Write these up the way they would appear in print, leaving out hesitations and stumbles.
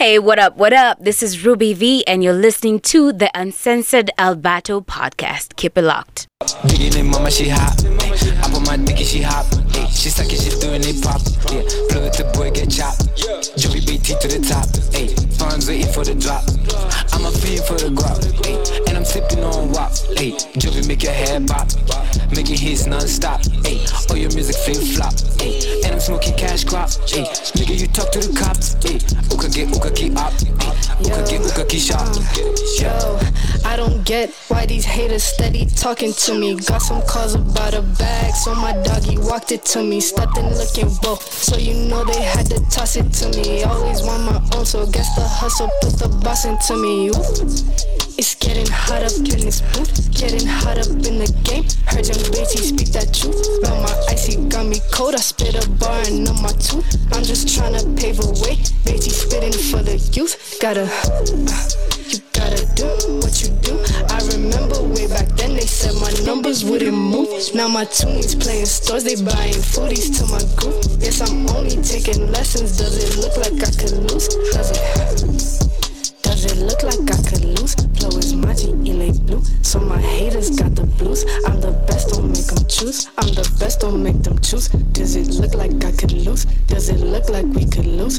Hey, what up? This is Ruby V, and you're listening to the Uncensored Alberto Podcast. Keep it locked. Mama, she hot. I put my dick and she hot. She suck it, she doing it pop. Yeah, blow it, the boy get chopped. Joey BT to the top. Hey, funds waiting for the drop. I'm a fiend for the grub. Hey, and I'm sipping on WAP. Hey, Joey make your hair pop. Making hits non-stop. Hey, all your music flip flop. Hey, and I'm smoking cash crop. Hey, nigga, you talk to the cops. Hey, uka get up. Hey, uka get shot. Yo, I don't get why these haters steady talking to me. Got some calls about a bag, so my doggy walked it to me. Stepped in looking bow, so you know they had to toss it to me. Always want my own, so guess the hustle put the boss into me. Ooh, it's getting hot up in this booth, getting hot up in the game. Heard them bitch, he speak that truth. Now my icy got me cold, I spit a bar and on my tooth. I'm just tryna pave a way, bitch, he spitting for the youth. You gotta do what you do. I remember way back then they said my numbers wouldn't move. Now my toonies playing stores, they buying foodies to my group. Yes, I'm only taking lessons. Does it look like I could lose? Does it look like I could lose? Flow is magic, LA blue. So my haters got the blues. I'm the best, don't make them choose. I'm the best, don't make them choose. Does it look like I could lose? Does it look like we could lose?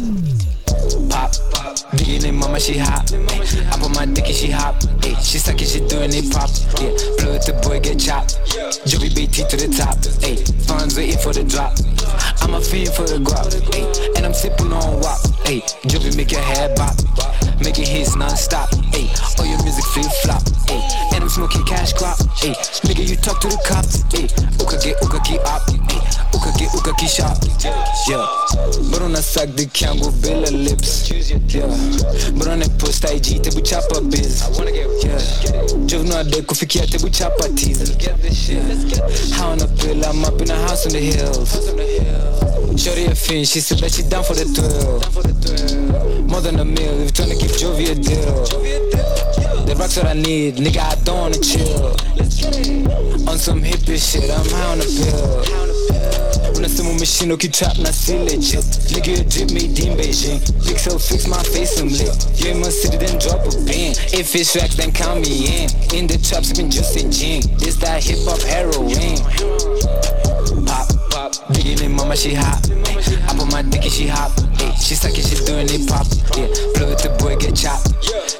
Pop, digging in mama, she hot. I put my dick and she hot. She suck it, she doing it pop. Yeah, blow it, the boy get chopped. Joey BT to the top. Ay, funds waiting for the drop. I'm a fiend for the grub. Ay, and I'm sipping on WAP. Ay, Joey make your hair bop. Making hits non-stop, ayy. All your music flip-flop, ayy. And I'm smoking cash crop, ayy. Nigga, you talk to the cops, ayy. Uka get up, ayy. Uka get shop, yeah. Bro, na suck the can't go bill her lips, yeah. Bro, na post IG, te bu chapa biz, yeah. Jovno adeko fikia, te bu chapa teaser, yeah. How on a pill, I'm up in a house on the hills. Shorty a fiend, she said that she down for the thrill. More than a meal, if you tryna give Jovi a deal. The rocks what I need, nigga, I don't wanna chill. On some hippie shit, I'm high on a pill. When I see my machine, no keep trap, not see legit. Nigga, you drip made in Beijing. Pixel fix my face, I'm lit. You in my city, then drop a bin. If fish racks, then count me in. In the traps, been juicing gin. This that hip-hop heroin. Pop. Digging in mama, she hot. I put my dick and she hot. She suck it, she doing it pop. Yeah, blow it, the boy get chopped.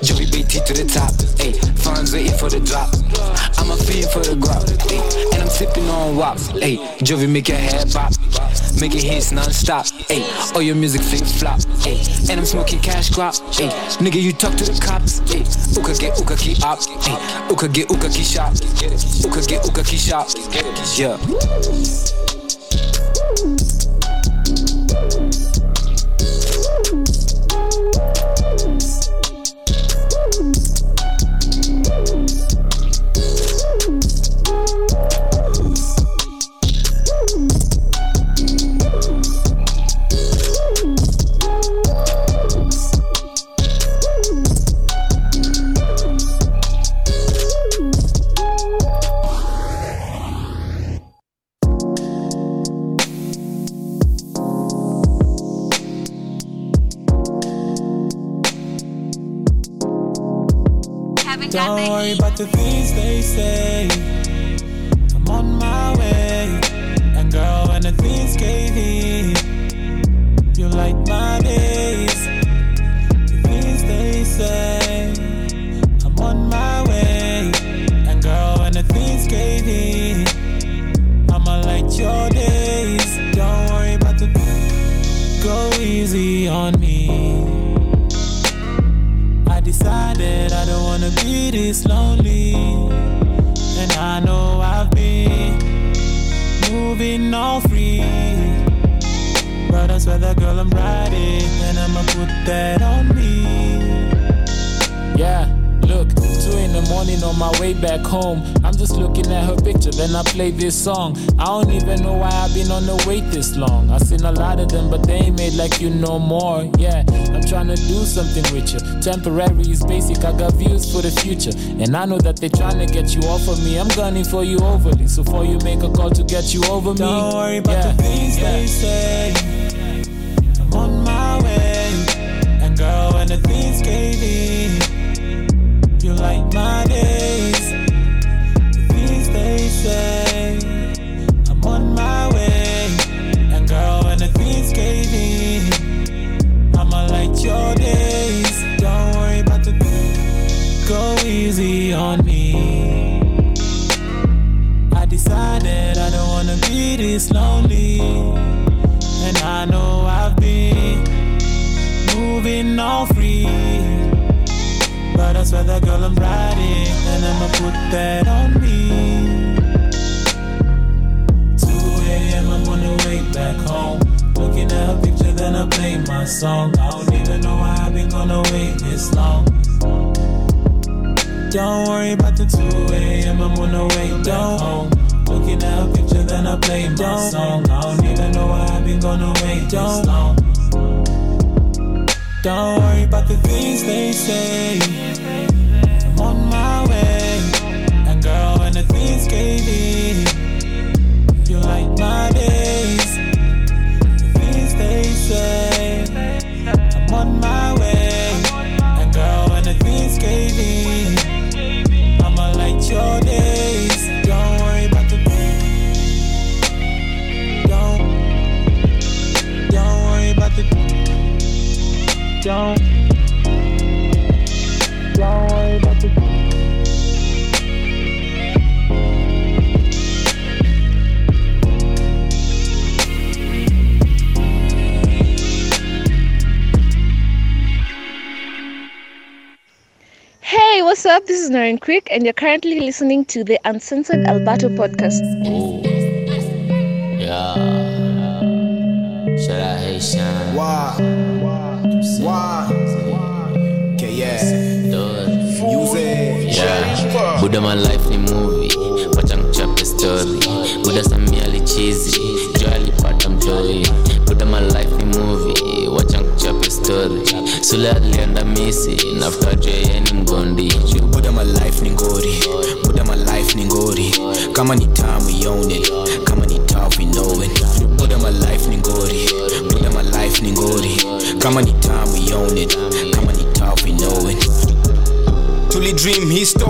Joey BT to the top. Ay, funds waiting for the drop. I'm a fiend for the grub. And I'm sipping on WAP. Ay, Joey make your hair pop. Making hits non-stop. Ay, all your music flip flop. Ay, and I'm smoking cash crop. Ay, nigga, you talk to the cops. Ay, uka get up. Ay, uka get shop. Uka get shop. Yeah. Don't worry about the things they say. I'm on my way. And girl, when the things gave in, you like my days. The things they say. I'm on my way. And girl, when the things gave in, I'ma light your days. Don't worry about the things. Go easy on me. Decided I don't wanna be this lonely, and I know I've been moving all free, but I swear that girl I'm riding, and I'ma put that on me. Yeah, look, 2 a.m. on my way back home, I'm just looking at her picture, then I play this song. I don't even know why I've been on the wait this long. I've seen a lot of them, but they ain't made like you no more. Yeah, I'm trying to do something with you. Temporary is basic, I got views for the future. And I know that they trying to get you off of me. I'm gunning for you overly, so before you make a call to get you over me. Don't worry about the things they say. I'm on my way. And girl, when the things gave in. You light my days. The things they say, I'm on my way. And girl, when the things gave in, I'ma light your days. Don't worry about the things. Go easy on me. I decided I don't wanna be this lonely. And I know I've been moving all free, but I swear that girl I'm riding, and I'ma put that on me. 2 a.m. I'm on the way back home, looking at her picture then I play my song. I don't even know why I've been gonna wait this long. Don't worry about the 2 a.m. I'm on the way back home. Looking at her picture, then I play my song. I don't even know why I've been gonna wait this long. Don't worry about the things they say. I'm on my way. And girl, when the things gave in, you light my days. The things they say, I'm on my way. And girl, when the things gave in, I'ma light your days. Don't worry about the don't worry about the don't worry about the Hey, what's up? This is Noreen Kwik, and you're currently listening to the Uncensored Alberto Podcast. Ooh. Yeah. Why? Why? Okay, yeah. Use it. Buddha, my life ni movie. Watching chapter story. Buddha Samiali cheesy. Jolly Patam Joy. Buddha, my life ni movie. Watching chapter story. Sula Lenda Missy. Nafta Jay and Mgondi. Buddha, my life ni gori. Buddha, my life ni gori. Kama ni time we own it. Kama ni tough we know it. Buddha my life ni gori, Buddha my life ni gori. Kama ni time we own it, kama ni tough we know it. Truly dream history,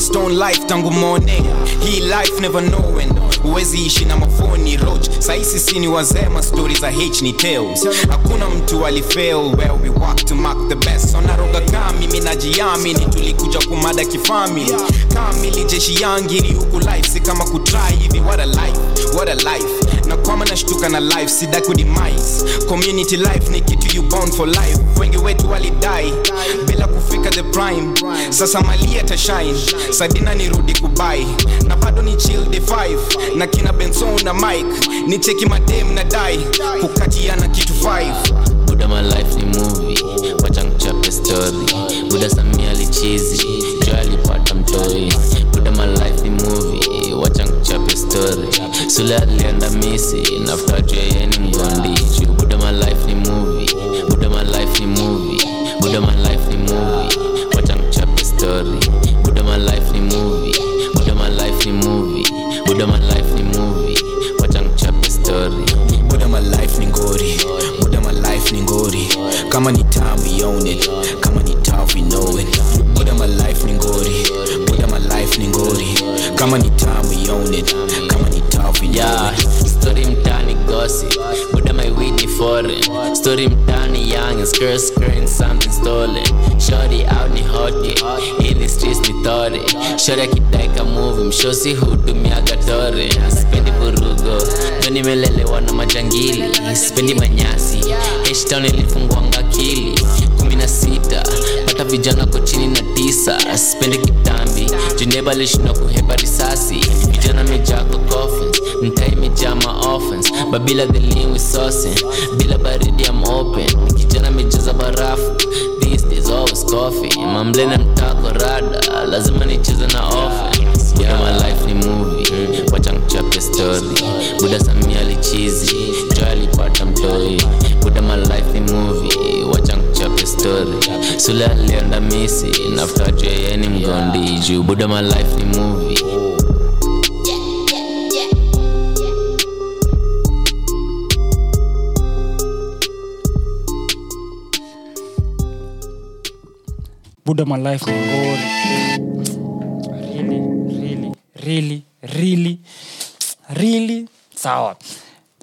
stone life tangu morning. Hii life never knowing, uwezi ishi na mafoni roach. Saisi sini wazema stories za H ni tales. Hakuna mtu alifail, well we work to mark the best. Sonaroga kami, minajiamini, tulikuja kumada kifamili. Kamili jeshi yangiri, huku life si kama kutry hivi. What a life, what a life. Na kwama na shtuka na life, sida kudemise. Community life ni kitu you bound for life. Wengi wetu wali die, bila kufika the prime. Sasa mali yata shine, sadina ni rudi kubai. Na bado ni chill the five, na kina Benson na Mike. Ni cheki madem na die, kukati ya na kitu five. Buddha my life ni movie, wachang chapter story. Buddha Samiali cheesy, jolly part I'm toy. Buddha my life ni movie, wachang chapter story. Sula lianda misi, nafta jay and mgondi. Buddha my life ni movie, Buddha my life ni movie. Buddha my life ni movie, wachang chapter story. Buddha my life ni movie, Buddha my life ni movie. Buddha my life ni movie, wachang chapter story. Buddha my life ni gori, Buddha my life ni gori. Kama ni time we own it, kama ni tough we know it. Buddha my life ni gori, Buddha my life ni gori. Kama ni time we own it, kama ni tough we know it. Story mtani gossip, Buddha my weed foreign. Story mtani young, skirt skirt something stolen. Shorty out ni hockey, in the streets ni thori. Shorty akitaka move, mshosi hutumiaga tori. Sipendi vurugo, doni melelewa na majangili. Sipendi manyasi, H-Town ilifungwa ngakili. Kumi Nasita, pata vijana ko chini na 9. Sipendi kitambi, Geneva lishindwa kuhepa risasi. Vijana meja kwa coffins, mtai meja ma offense. Babila the lean with saucing, bila baridi I'm open. Kijana mejaza barafu, these days always coffee. Mamble na mtako rada, lazima nicheze na offer. Buddha my life ni movie, wachang chapter story. Buddha Samiali cheesy, jolly part I'm toy. Buddha my life ni movie, wachang chapter story. Sula lianda misi, nafta jay and mgondi. Buddha my life ni movie. Buddha, my life will go. Really. Sour.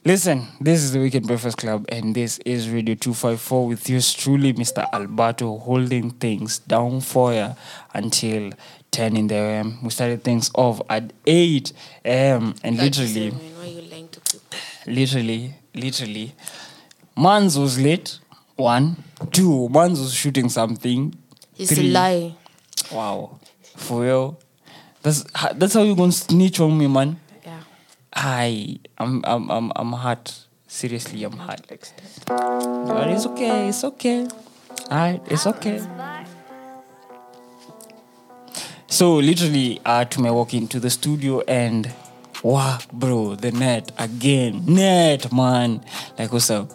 Listen, this is the Weekend Breakfast Club, and this is Radio 254 with yours truly, Mr. Alberto, holding things down for you until 10 in the AM. We started things off at 8 AM, and literally, Mans was late. 1, 2, Mans was shooting something. It's 3. A lie. Wow, for real. That's how you gonna snitch on me, man. I'm hurt. Seriously, I'm hurt. But it's okay. Alright, it's okay. So literally, I walk into the studio and wow, bro, the net again. Net, man. Like, what's up?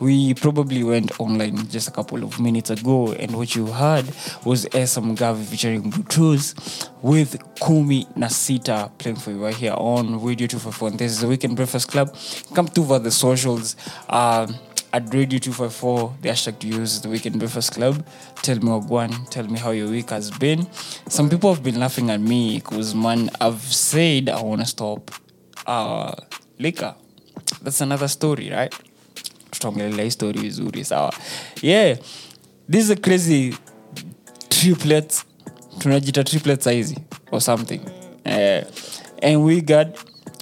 We probably went online just a couple of minutes ago, and what you heard was SMGavi featuring Bluetooth with Kumi Nasita playing for you right here on Radio 254. And this is the Weekend Breakfast Club. Come to over the socials at Radio 254. The hashtag to use is the Weekend Breakfast Club. Tell me Ogwan, tell me how your week has been. Some people have been laughing at me because, man, I've said I want to stop liquor. That's another story, right? Story is our. Yeah, this is a crazy triplets. Tunajita triplets size or something. And we got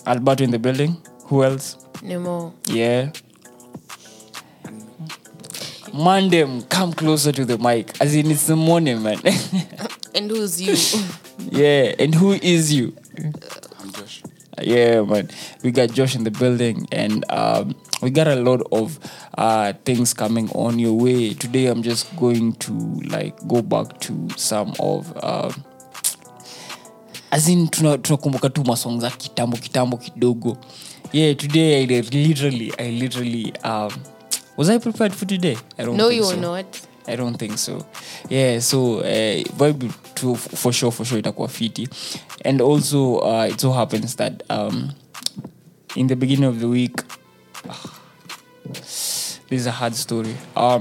Alberto in the building. Who else? Nemo. Yeah. Mandem, come closer to the mic. As in, it's the morning, man. And who's you? Yeah, and who is you? I'm Josh. Yeah, man. We got Josh in the building, and we got a lot of things coming on your way. Today, I'm just going to go back to some of as in tunakumbuka tu masongs za kitambo kidogo. Yeah, today I literally was I prepared for today? I don't think so. I don't think so. Yeah, so vibe for sure itakuwa fiti. And also it so happens that in the beginning of the week, this is a hard story. I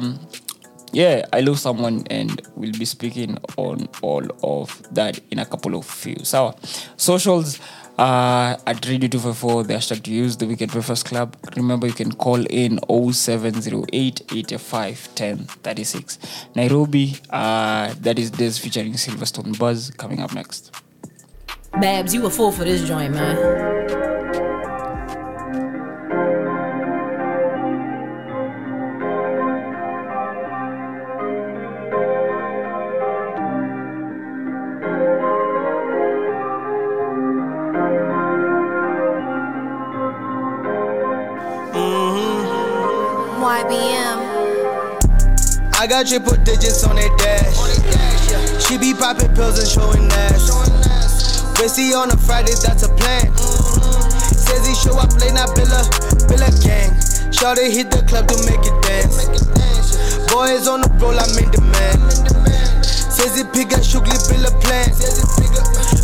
love someone, and we'll be speaking on all of that in a couple of few. So, socials at Radio 254, the hashtag to use, the Weekend Breakfast Club. Remember, you can call in 0708 85 10 36. Nairobi, that is this featuring Silverstone Buzz coming up next. Babs, you were full for this joint, man. I got triple digits on that dash. Yeah. She be popping pills and showing ass. Racy on a Friday, that's a plan. Says he show up late, not Billa gang. Shawty hit the club to make it dance. Boys on the roll, I'm in demand. Says he pick a shugly Billa plan.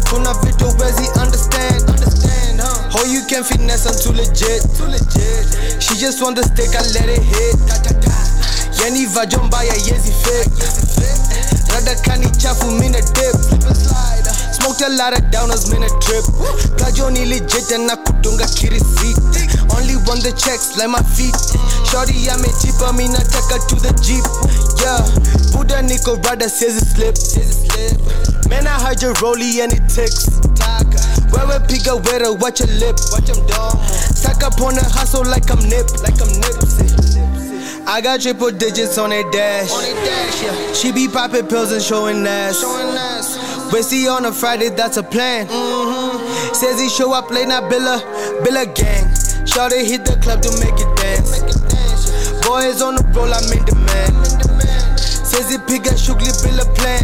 Kuna Vito, where's he understand? Oh, you can finesse, I'm too legit. She just want the stick, I let it hit. Yani vajomba ya yezi fit. Rada kani chafu, mean a dip. Smoked a lot of downers, mean a trip. Kajoni legit and nakudunga kiri seat. Only won the checks, like my feet. Shorty, I'm a cheaper, mean a taka to the jeep. Yeah, Buddha Nico, brother says it slip. Man, I heard your rollie and it ticks. Wewe piga wera, watch your lip. Watch him down. Stack up on a hustle like I'm nip. I got triple digits on that dash. Yeah. She be popping pills and showing ass. But see on a Friday, that's a plan. Says he show up late, not Billa gang. Shawty hit the club to make it dance. Boys on the roll, I'm in demand. Says he pick a shugly Billa plan.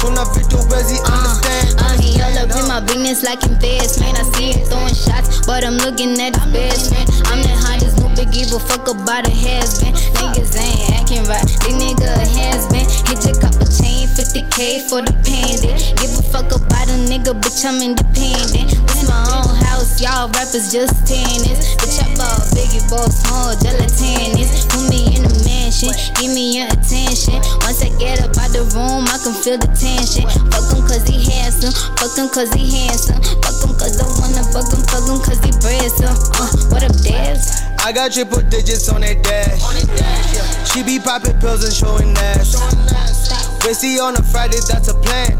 Kuna Vito, where's he understand? All up in my business like I'm fast, man. I see him throwing shots, but I'm looking at the best, man. I'm the hottest, no big give a fuck about a has been. Niggas ain't acting right, this nigga a has been. Hit your cup of chain, 50k pay for the pandit. Give a fuck about a nigga, bitch, I'm independent. It's my own house, y'all rappers just tennis. Bitch, I bought Biggie, bought small gelatinis. Put me in the mansion, give me your attention. Once I get up out the room, I can feel the tension. Fuck him cause he handsome, fuck him cause he handsome. Fuck him cause I wanna fuck him cause he bradsome. What up, Daz? I got triple digits on that dash. Yeah. She be popping pills and showing ass. Busy on a Friday, that's a plan.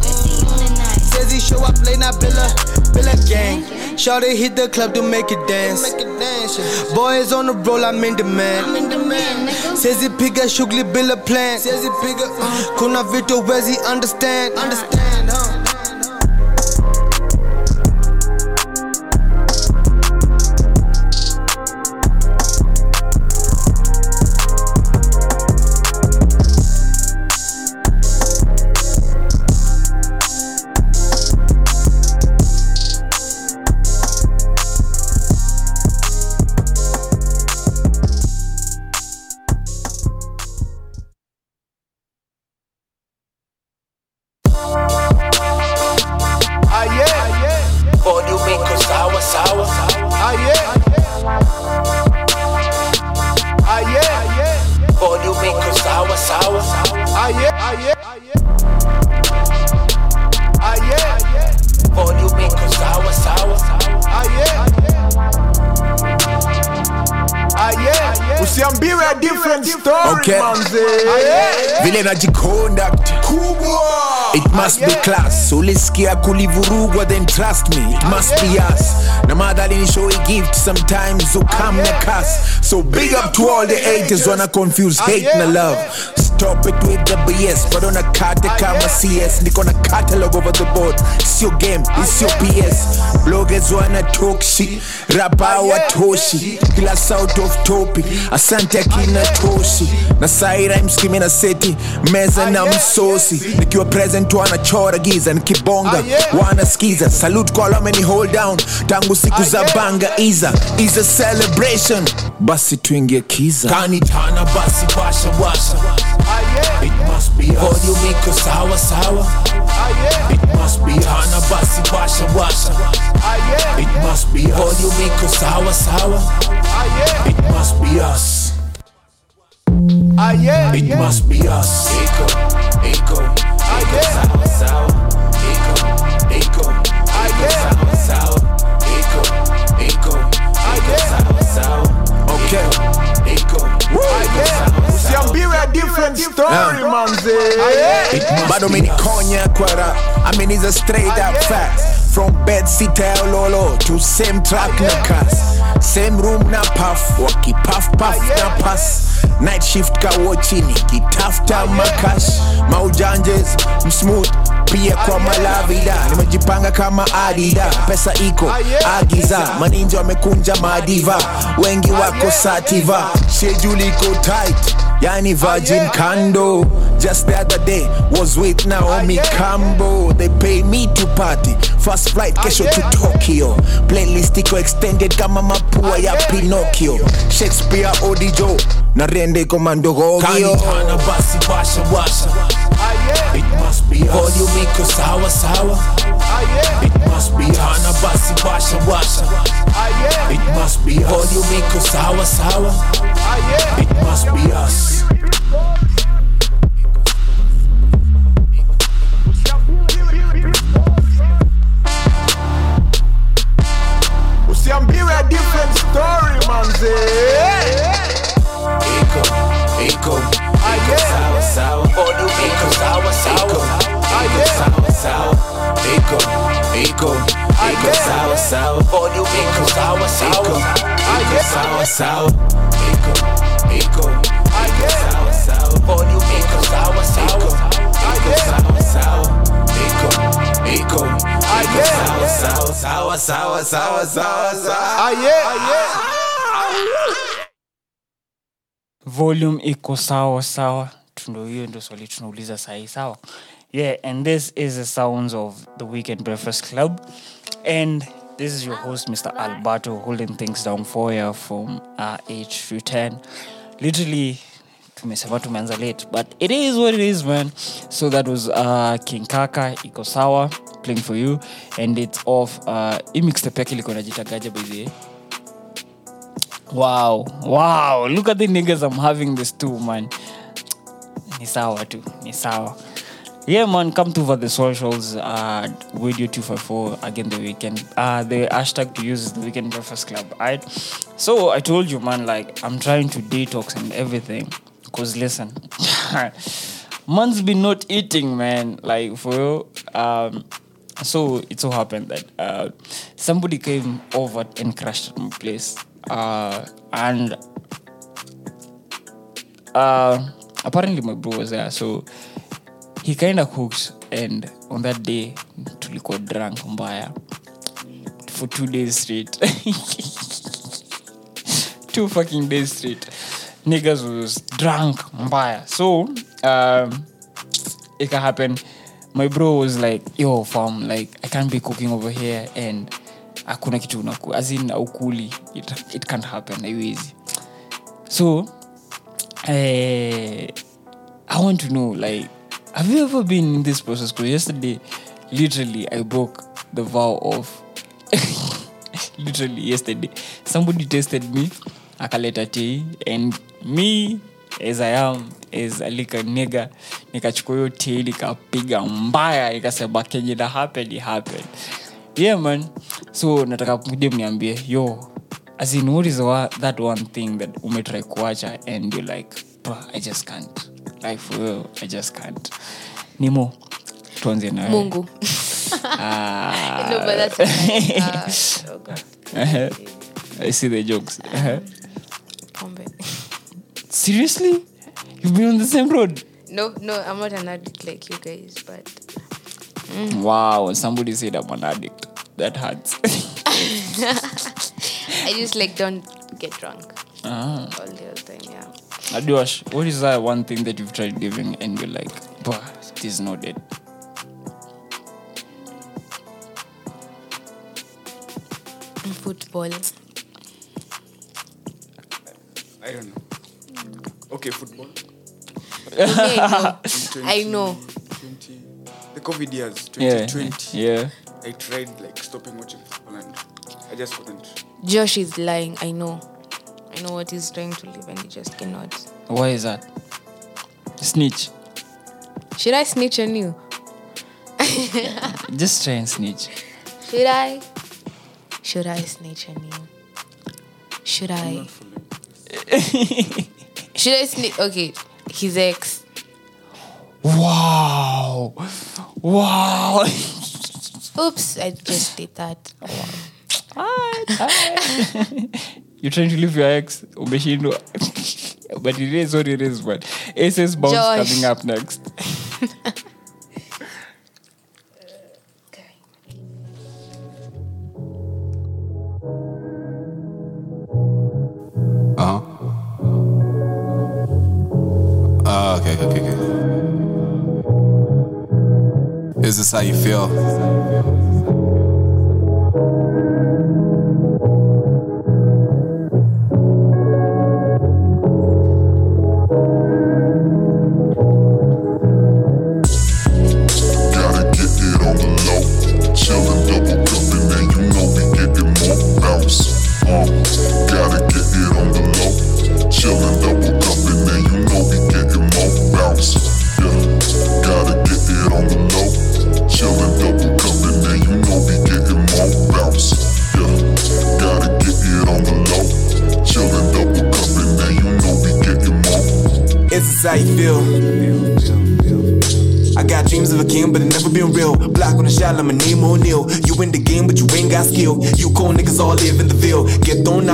Says he show up late, not Billa gang. Shawty hit the club to make it dance. Boys on the roll, I'm in demand. Says he pick a shugly Billa plan. Says he pick a Kuna Vito, where's he understand. Kulivurugwa, then trust me, it must be us. Na madalini show a gift, sometimes so come na cuss. So big up to all the haters, wanna confuse hate na love. Stop it with the BS, but on a cut the camera CS. Nick on a catalog over the board, it's your game, it's your PS. Bloggers wanna talk shit, rap our toshi. Kila out of topic, asante akina toshi. Na saira imskimina seti, meza na msosi. Nikiwa present wanachora giza, nikibonga wana skiza. Salute kwa lomeni hold down, tangu siku za banga iza. It's a celebration, basi tuingie kiza. Kani tana basi basha washa. It must be us. Volume iko sawa sawa. It must be hana basi basha washa. It must be us. Volume iko sawa sawa. It must be us. It must be us. Iko sawa sawa. Iko sawa sawa. Iko sawa sawa. Okay. Iko. Siambira different story, manze. Bado menikonya kwa rap. I mean it's a straight up facts. From bed sita lolo to same track na cast. Same room na puff, waki puff na pass. Night shift kawo chini, kitafta makash. Maujanjes, msmooth, pia kwa malavida. Nimejipanga kama adida, pesa iko, agiza. Maninja wamekunja madiva, wengi wako sativa. Schedule iko tight. Yani virgin kando. Just the other day was with Naomi Campbell. They pay me to party. First flight kesho to Tokyo. Playlist iko extended kama mapua ya Pinocchio. Shakespeare Odijo na rende komando gogio. Kanitana basi basha washa. It must be us. Volume iko sawa sawa. It must be hana basi basha washa. It must be us. Volume iko sawa sawa. It must be us. Usiambire a different story, manze. Iko sawa sawa. Iko sawa sawa. Iko sawa sawa. Iko sawa sawa. Iko sawa sawa. Iko sawa sawa. Iko I get sour, for you make us sour. I get sour, echo. I get sour. Volume echo sour. Tundo hiyo ndio swali tunauliza sahi sawa. Yeah, and this is the sounds of the Weekend Breakfast Club, and this is your host Mr. Alberto holding things down for you from 8 to 10. Literally tumesema tumeanza late, but it is what it is, man. So that was King Kaka Iko Sawa playing for you, and it's off Imixtepeke liko najitagaja by the way. Wow, look at the niggas I'm having this too, man. Ni sawa. Yeah, man, come to the socials, Radio 254, again, the weekend. The hashtag to use is the Weekend Breakfast Club, right? So, I told you, man, like, I'm trying to detox and everything. Because, listen, man's been not eating, man. Like, for real. So, it so happened that somebody came over and crashed at my place. And apparently, my bro was there, so... He kind of cooked, and on that day, tulikuwa drunk mbaya for 2 days straight. 2 fucking days straight. Niggas was drunk mbaya. So, it can happen. My bro was like, yo, fam, like, I can't be cooking over here, and hakuna kitu unaku. As in, ukuli. It can't happen. Anyways. So, I want to know, like, have you ever been in this process? Because yesterday, literally, I broke the vow of... literally, yesterday. Somebody tested me, akaleta tea, and me, as I am, as like a nigga, nikachukuyo tea, nikapiga mbaya, nikasema kenye na happen, it happened. Yeah, man. So, nataka mkudia mniambie, yo, as in, what is that one thing that umetry kuacha, and you're like, bruh, I just can't. Life for real, I just can't. Nimo, tuanze na Mungu. No, but that's nice. Oh God. I see the jokes. Seriously? You've been on the same road? No, I'm not an addict like you guys, but... Wow, somebody said I'm an addict. That hurts. I just like don't get drunk. All the other thing, yeah. Aduash, what is that one thing that you've tried giving and you're like, bah, it is not it? Football. I don't know. Okay, football. Okay, no. I know. The COVID years, 2020. Yeah. I tried like stopping watching football and I just couldn't. Josh is lying, I know. I know what he's trying to live and he just cannot. Why is that? Snitch. Should I snitch on you? Just try and snitch. Should I snitch on you? Should I? Should I snitch? Okay. His ex. Wow. Oops, I just did that. What? You're trying to leave your ex, umeshindo. But it is what it is, but SS Bounce coming up next. Okay. Is this how you feel?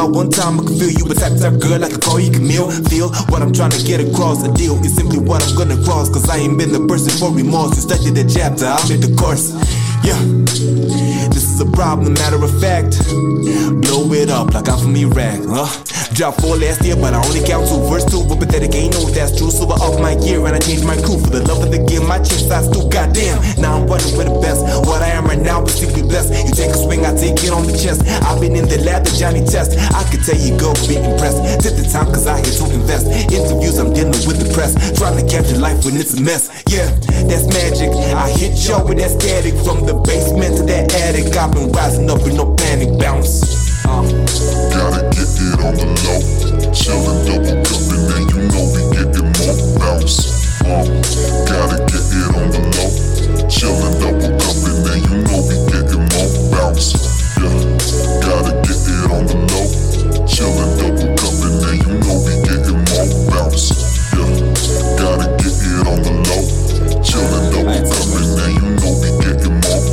One time I can feel you, but type girl I can call you Camille. Feel what I'm trying to get across. The deal is simply what I'm gonna cross. Cause I ain't been the person for remorse. You studied the chapter, I made the course. Yeah, this is a problem, matter of fact. Blow it up like I'm from Iraq, Dropped 4 last year, but I only count 2. Verse 2, but pathetic, ain't know if that's true. So I up my year and I changed my crew. For the love of the game, my chips, I still goddamn. Now I'm running with the best. What I am right now is simply blessed. You take a swing, I take it on the chest. I've been in the lab, the Johnny test. I could tell you go be impressed. Take the time, cause I hate to invest. Interviews, I'm dealing with the press. Trying to capture life when it's a mess. Yeah, that's magic. I hit y'all with that static. From the basement to that attic, I've been rising up with no panic bounce. Gotta get it on the low. Chillin', double cuppin', and you know we gettin' more bounce. Gotta get it on the low. Chillin', double cuppin', and you know we gettin' more bounce. Yeah, gotta get it on the low. Chillin', double cuppin', and you know we gettin' more bounce. Yeah, gotta get it on the low. Chillin', double cuppin', and you know we gettin' more.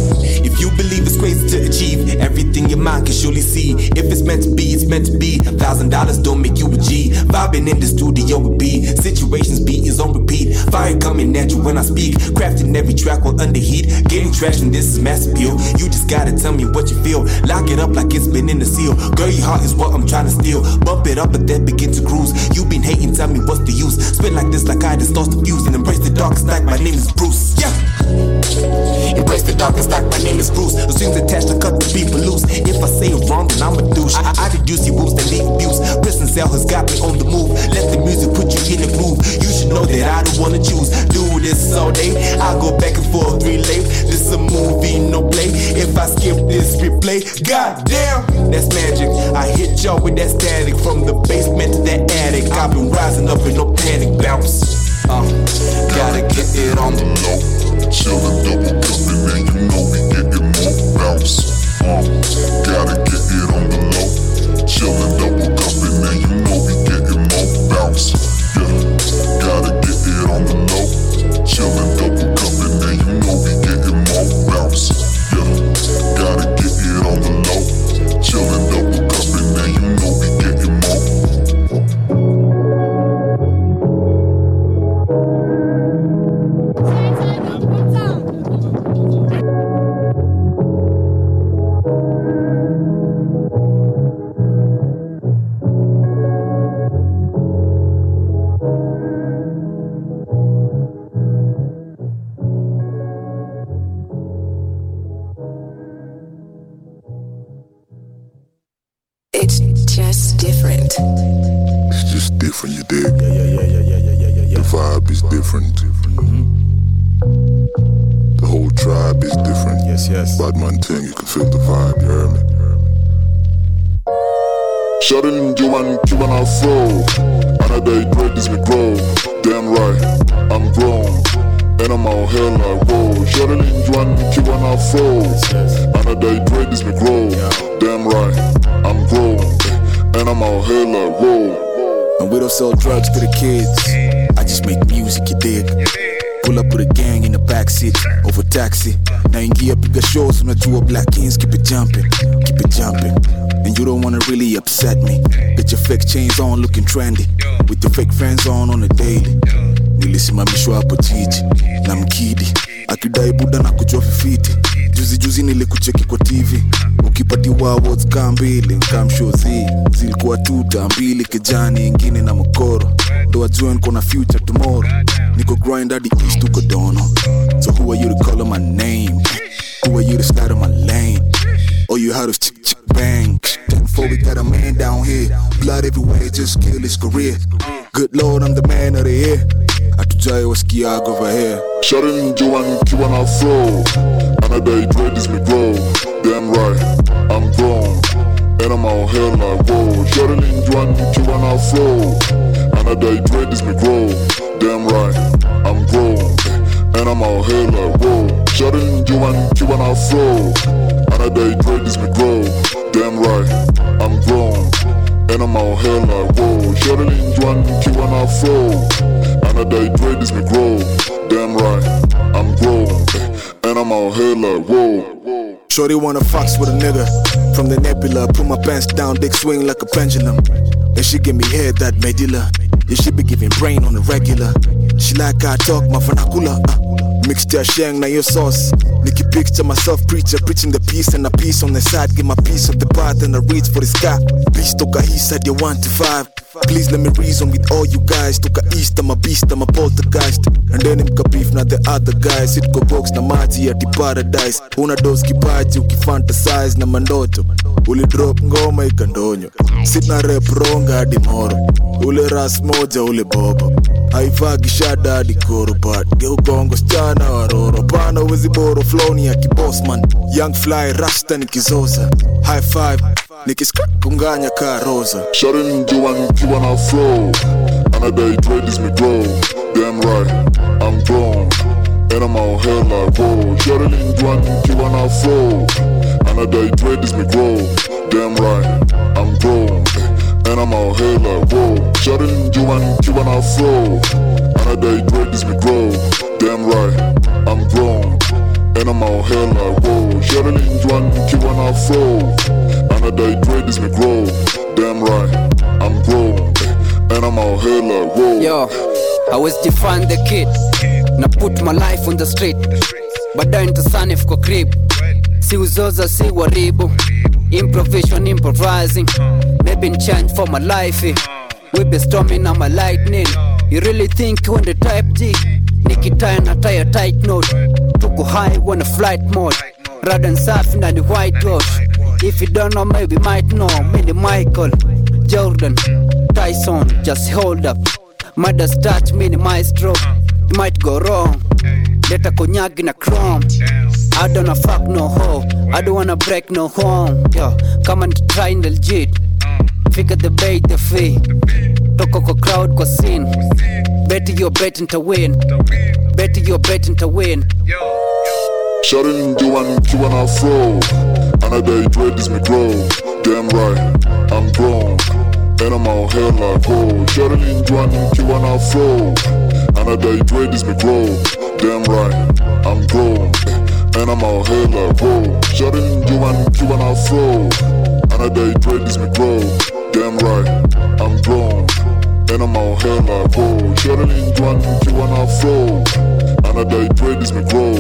If you believe it's crazy to achieve, everything your mind can surely see. If it's meant to be, it's meant to be. $1,000 don't make you a G. Vibing in the studio with B. Situations beat is on repeat. Fire coming at you when I speak. Crafting every track while under heat. Getting traction, this is mass appeal. You just gotta tell me what you feel. Lock it up like it's been in the seal. Girl, your heart is what I'm trying to steal. Bump it up but then begin to cruise. You been hating, tell me what's the use. Spit like this like I just lost the fuse. And embrace the darkest night, my name is Bruce. Yeah! Embrace the darkest night, my name is Bruce. The strings attached to cut the people loose. If I say it wrong, then I'm a douche. I deduce your wounds and leave abuse. Prison cell has got me on the move. Let the music put you in the groove. You should know that I don't wanna choose. Do this all day. I go back and forth, relay. This a movie, no play. If I skip this replay, goddamn, that's magic. I hit y'all with that static. From the basement to that attic, I've been rising up in no panic bounce. Gotta get it on the low. Chillin', double cuppin', and you know we gettin' more bounce. Gotta get it on the low. Chillin', double cuppin', and you know we gettin' more bounce. Yeah, gotta get it on the low. Chillin', double cuppin', and you know we gettin' more bounce. Yeah, gotta get it on the low. Chillin', double cuppin', and you know we gettin' more. Shutting human, Cuban Afro. Another dread is me grow. Damn right, I'm grown. And I'm out here like whoa. Shutting human, Cuban Afro. Another dread is me grow. Damn right, I'm grown. And I'm out here like whoa. And we don't sell drugs to the kids. I just make music, you dig? Pull up with a gang in the backseat of a taxi. Naingia piga shows unajua black kings. Keep it jumping, keep it jumping. And you don't wanna really upset me. Get your fake chains on looking trendy. With your fake friends on a daily. Nilisimamishwa hapo jiji na mkidi akidai buda na kujua fifiti. Juzi nilikucheki kwa TV. Ukipatiwa awards kambili nkamshozi. Zilikuwa tuta mbili kijani ingine na mkoro. Do I join kona future tomorrow. Niko grind at the east to Kodono. So who are you to call on my name? Who are you to slide on my lane? All you had is chick chick bang. Before we got a man down here. Blood everywhere, just kill his career. Good Lord, I'm the man of the year. Atujaye wa skiag over here. Shutting Joan Kiwan Afro. Another dread is me grow. Damn right, I'm grown. And I'm out here like whoa. Shutting Joan Kiwan Afro. Another dread is me grow. Damn right, I'm grown. And I'm out here like whoa. Shutting Joan Kiwan Afro. Another dread is me grow. Damn right, I'm grown. And I'm out here like whoa. Shutting Joan Kiwan Afro. Another dread is me grow. Damn right, I'm grown. And I'm out here like whoa. Shorty wanna fox with a nigga. From the nebula, pull my pants down, dick swing like a pendulum. And she give me head that medulla. Yeah, she be giving brain on the regular. She like I talk, my vernacular. mixed your sheng na your sauce. Nikki picture myself preacher, preaching the peace and a piece on the side. Give my piece of the path and I reach for the sky. Please talk a east at your 1 to 5. Please let me reason with all you guys. Talk a east, I'm a beast, I'm a poltergeist. And then him kabeef na the other guys. It go box na maji at the paradise. Una dos kipaji ukifantasize na mandoto. Uli drop ngoma ikandonyo. Sit na rap ronga hadi moro. Ule ras moja ule bobo. Haifa gishada hadi koro but Geukongo chana waroro. Pana weziboro flow ni ya kibossman. Young fly rasta nikizosa. High five nikiskak kunganya ka rosa. Sharing njiwa nikiwa na flow. Anadai trade is me bro. Damn right, I'm grown. And I'm out here like bro. Sharing njiwa na flow. Anadai trade is me bro. Damn right, I'm grown. And I'm out here like whoa. Sharing njiwa na flow. Anadai trade is me bro. Damn right, I'm grown. And I'm out here like whoa. Sharing njiwa na flow. Anadai trade is me grow. Damn right, I'm grown. And I'm out here like whoa. Yo, I always define the kid. Na put my life on the street. Baadaye nitasani fuko crib. Si uzoza si waribu. Improvisation, improvising. Maybe in change for my life. We be storming on my lightning. You really think when the type G Nikita na tie tight note. Tuko high when a flight mode. Rad and surfing and the white wash. If you don't know maybe might know. Mini Michael, Jordan, Tyson, just hold up. Mother's touch, mini maestro. You might go wrong. Leta cognac in a chrome. I don't wanna fuck no hoe. I don't wanna break no home. Yo, come and try and legit. Figure the bait, the fee. Toko ko crowd ko scene. Bet you're betting to win. Bet you're betting to win. Sharing njiwa na flow. Anadai dread is me grow. Damn right, I'm grown. And I'm out here like whoa. Sharing njiwa na flow. Anadai dread is me grow. Damn right, I'm grown. And I'm out here like whoa. Sharing njiwa na flow. Anadai dread is me grow. Damn right, I'm grown. And I'm out here like whoa. Sharing njiwa na flow. Anadai dread is me grow.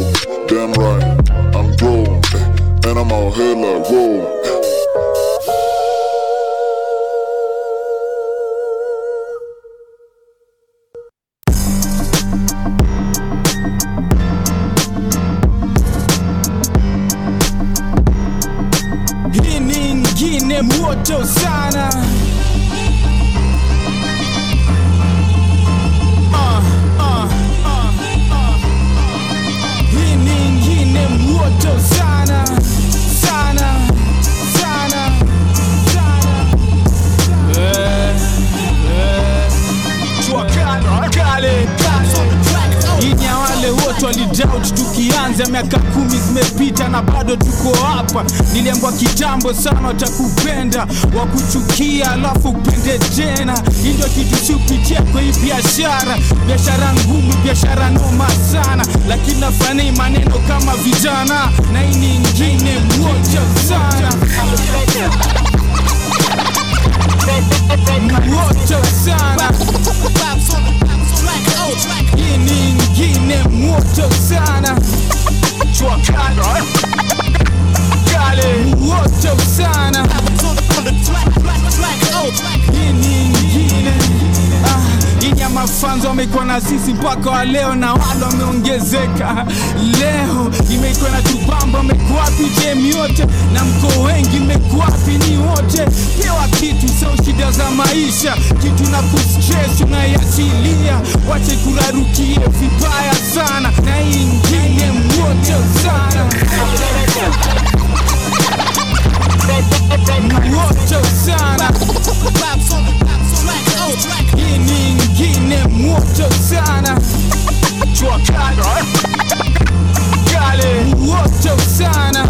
Damn right, I'm grown. And I'm out here like whoa. Moto sana hini moto sana sana sana sana tuakana kale inya wale wote wali doubt tukianza miaka 10 zimepita na bado tuko hapa. Niliambwa kitambo sana utakupenda wakuchukia alafu upende tena. Hii ndio kitu chukitia kwa hii biashara. Biashara ngumu, biashara noma sana, lakini nafanya maneno kama vijana na hii nyingine moja sana. Moja sana. Hii nyingine moto sana. Chwakano Kale moto sana. Hii nyingine inya mafanzo wamekuwa na sisi mpaka wa leo na wale wameongezeka. Leo imekuwa na tubamba wamekuwa pijemi yote na mko wengi imekuwa pini wote. Pewa kitu sio shida za maisha. Kitu na kustress unayasilia. Wache kurarukie vibaya sana na ingine mwote sana. Mwote sana. Hini ingine moto sana. Chwakano Kale moto sana.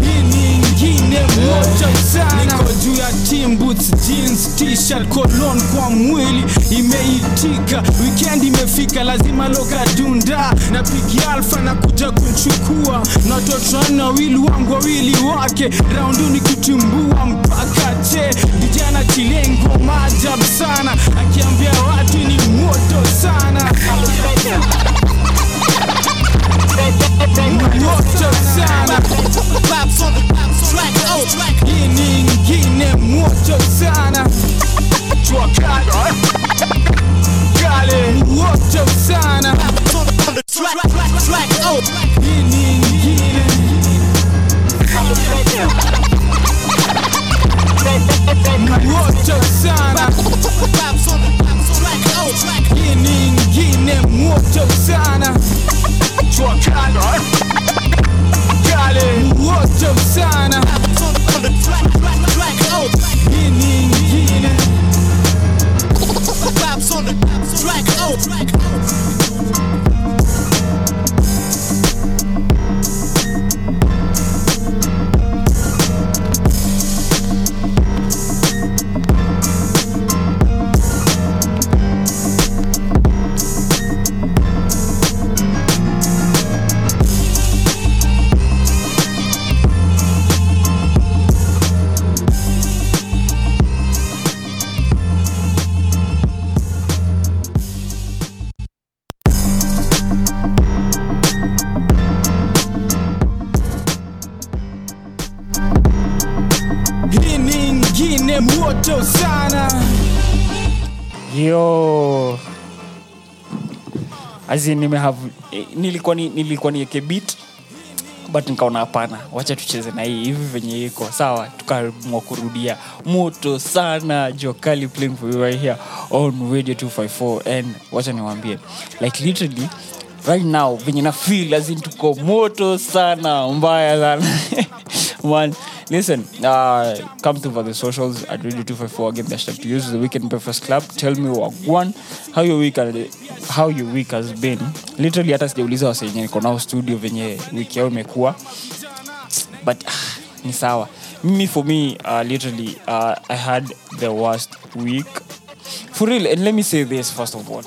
Hini ingine moto sana. Niko juu ya team boots, jeans, t-shirt, cologne kwa mwili. Imeitika, weekend imefika lazima loka dunda. Na pigi alfa na kuja kunchukua. Na toto na wili wangu wili wake. Roundu ni kutumbua mpaka che. Vijana chilengo maajabu sana. Akiambia watu ni moto sana. moto sana. Yo. Azi nilikuwa nieke beat but nikaona hapana, wacha tucheze na hii hivi venye iko sawa, tukaamua kurudia moto sana jokali playing for you right here on Radio 254. And wacha niwaambie, like literally right now venye na feel as in tuko moto sana mbaya sana. One, listen, come to the socials at Radio 254 again. Hashtag to use the Weekend Breakfast Club. Tell me one, how your week has been. Literally hata sijauliza wasenye niko nao studio venye wiki yao imekuwa. But ni sawa. For me, I had the worst week. For real, and let me say this first of all.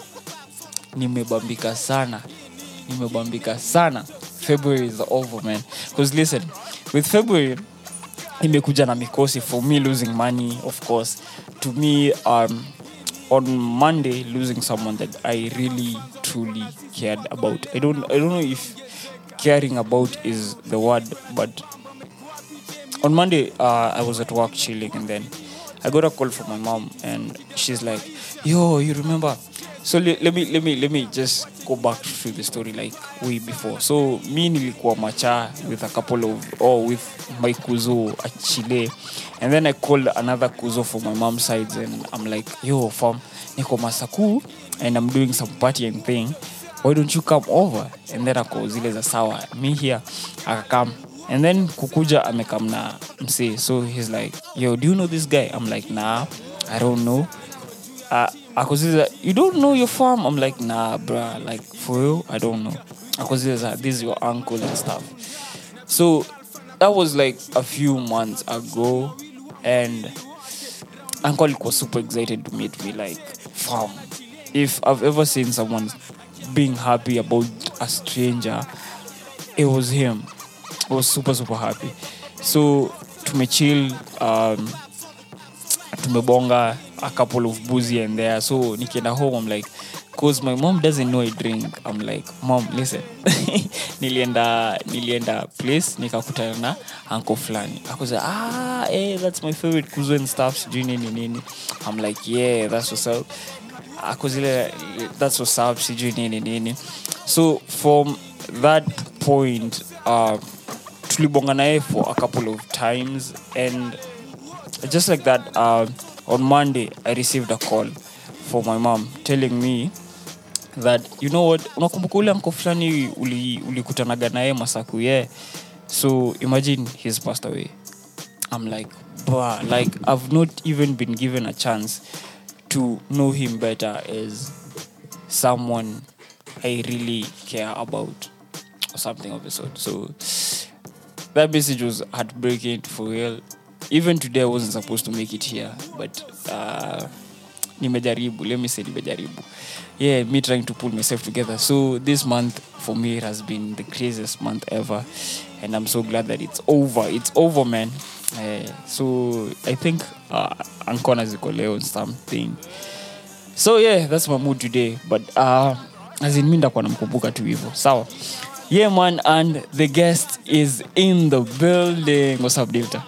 Nimebambika sana. February is over, man. Because listen, with February, imekuja na mikosi for me losing money, of course. To me, on Monday, losing someone that I really, truly cared about. I don't know if caring about is the word, but on Monday, I was at work chilling, and then I got a call from my mom, and she's like, yo, you remember? So let me just go back to the story like way before. So me nilikuwa macha with a couple of with my kuzo at Chile, and then I called another kuzo from my mom's side, and I'm like, yo fam, niko Masaku and I'm doing some partying thing, why don't you come over? And then ako zile za sawa me here akakam, and then kukuja amekam na msee. So he's like, yo, do you know this guy? I'm like, nah, I don't know. Akuzeza, you don't know your farm? I'm like, nah, bruh, like, for real, I don't know. Akuzeza, this is your uncle and stuff. So, that was like a few months ago, and uncle was super excited to meet me, like, fam. If I've ever seen someone being happy about a stranger, it was him. I was super, super happy. So, tumechill, tumebonga a couple of boozy in there. So nikienda home, I'm like, cause my mom doesn't know I drink. I'm like, mom, listen. nilienda place nikakutana na uncle flani. Akaza, that's my favorite kuzo and stuff. Do nini. I'm like, yeah, that's what's up. Akaza, that's what's up. Do nini. So from that point, tulibonga naye for a couple of times, and just like that, on Monday, I received a call from my mom telling me that, you know what, unakumbuka ule uncle fulani ulikutanaga naye Masaku? Yeah. So imagine he's passed away. I'm like, bah, like I've not even been given a chance to know him better as someone I really care about or something of the sort. So that message was heartbreaking for real. Even today I wasn't supposed to make it here, but nimejaribu. Yeah, me trying to pull myself together. So this month for me, it has been the craziest month ever, and I'm so glad that it's over, man. So I think Ankona zikoleo and something. So yeah, that's my mood today, but as in minda kwa namkumbuka tu hivyo sawa. Yeah man, and the guest is in the building. What's up, Delta?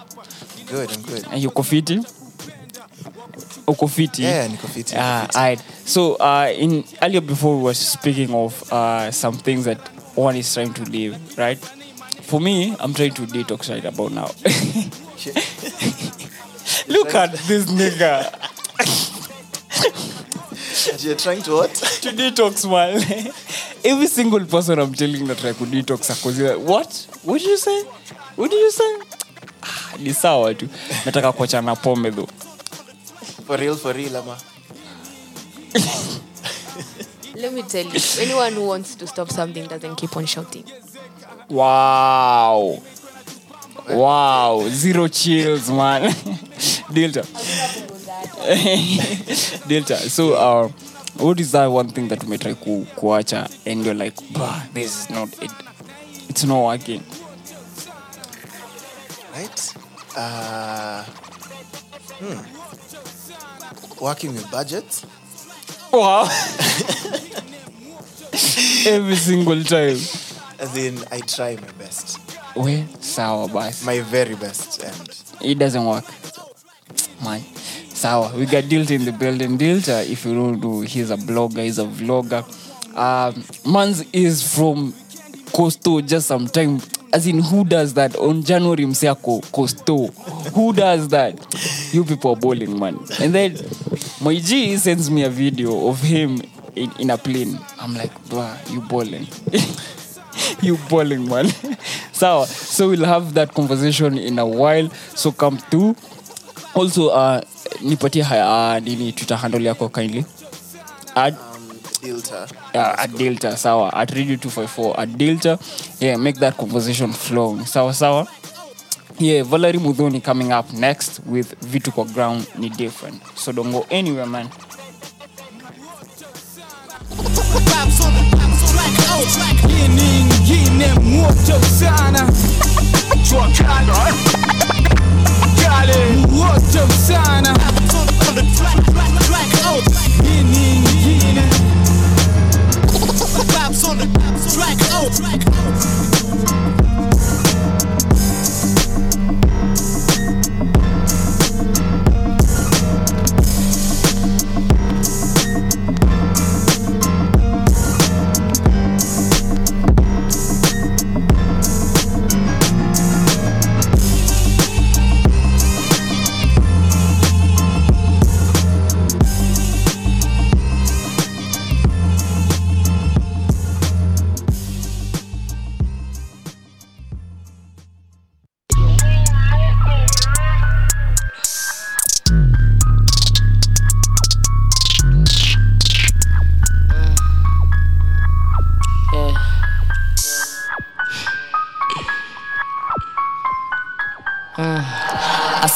Good. And you kofiti? Okofiti? Yeah, nikofiti. Alright. So, in earlier before we were speaking of some things that one is trying to leave, right? For me, I'm trying to detox right about now. Look at this nigga. You're trying to what? To detox, man. Every single person I'm telling that I could detox, I like, what? What did you say? Ni sawa tu. Nataka kuacha na pombe though. For real ama. Let me tell you, anyone who wants to stop something doesn't keep on shouting. Wow. Zero chills, man. Delta. So what is that one thing that you may try kuacha and you're like, bah, this is not it. It's not working. Right? Working with budget. Wow. Every single time. As in, I try my best. We sour bass. My very best, and it doesn't work. Man. Sawa, we got Delta in the building. Delta, if you don't know, he's a blogger, he's a vlogger. Mans is from Costo just sometime. As in, who does that? On January Mseko, Costo. Who does that? You people are bowling, man. And then my G sends me a video of him in a plane. I'm like, bruh, you bowling. You bowling, man. So we'll have that conversation in a while. So come to. Also, nipatie nini Twitter handle yako kindly. At Delta. At Delta, sawa. At Radio 254. At Delta. Yeah, make that conversation flow. Sawa. Yeah, Valerie Mudhoni coming up next with Vituko Kwa Ground ni different. So don't go anywhere, man. What the sign up on the track out in Babs on the track out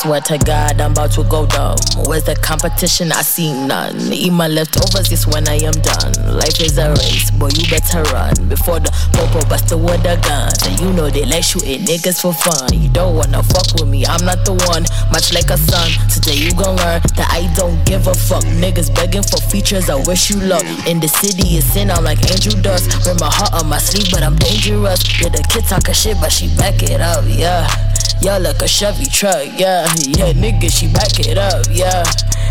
Swear to God, I'm about to go down. Where's the competition? I see none. Eat my leftovers, it's when I am done. Life is a race, boy, you better run. Before the popo buster with the guns. And you know they like shooting niggas for fun. You don't wanna fuck with me, I'm not the one. Much like a son, today you gon' learn that I don't give a fuck. Niggas begging for features, I wish you luck. In the city, it's in, I'm like Andrew Dust. Bring my heart on my sleeve, but I'm dangerous. Yeah, the kid talking shit, but she back it up, yeah. Y'all like a Chevy truck, yeah. Yeah, nigga, she back it up, yeah.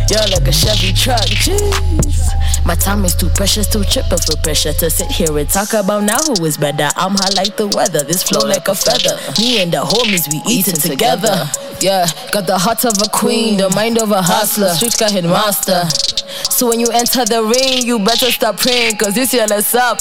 Y'all like a Chevy truck, jeez. My time is too precious, too trippin' for pressure to sit here and talk about now who is better. I'm hot like the weather, this flow like a feather. Me and the homies, we eatin' together. Yeah, got the heart of a queen, the mind of a hustler. Streets got hit monster. So when you enter the ring, you better stop praying, cause this year let's up.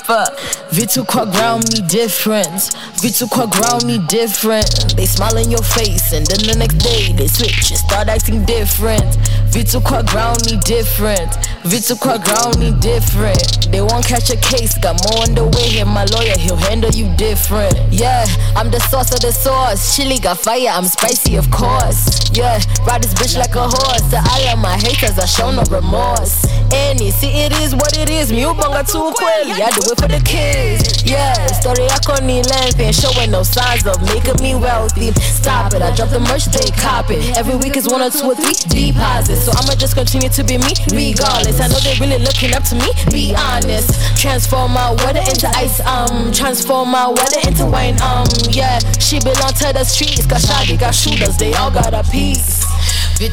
Vituko Kwa Ground me different. Vituko Kwa Ground me different. They smile in your face, and then the next day they switch and start acting different. Vituko Kwa Ground me different. Vituko Kwa Ground me different. They won't catch a case, got more on the way here. My lawyer, he'll handle you different. Yeah, I'm the sauce of the sauce. Chili got fire, I'm spicy, of course. Yeah, ride this bitch like a horse. The eye of my haters, I show no remorse. Any, see it is what it is. Me ubonga too kweli, I do it for the kids. Yeah, story yako ni lengthy, ain't showing no signs of making me wealthy. Stop it, I drop the merch, they cop it. Every week is 1 or 2 or 3 deposits. So I'ma just continue to be me, regardless. I know they really looking up to me, be honest. Transform my weather into ice, transform my weather into wine, yeah. She belong to the streets, cause shawty got shooters, they all got a piece. She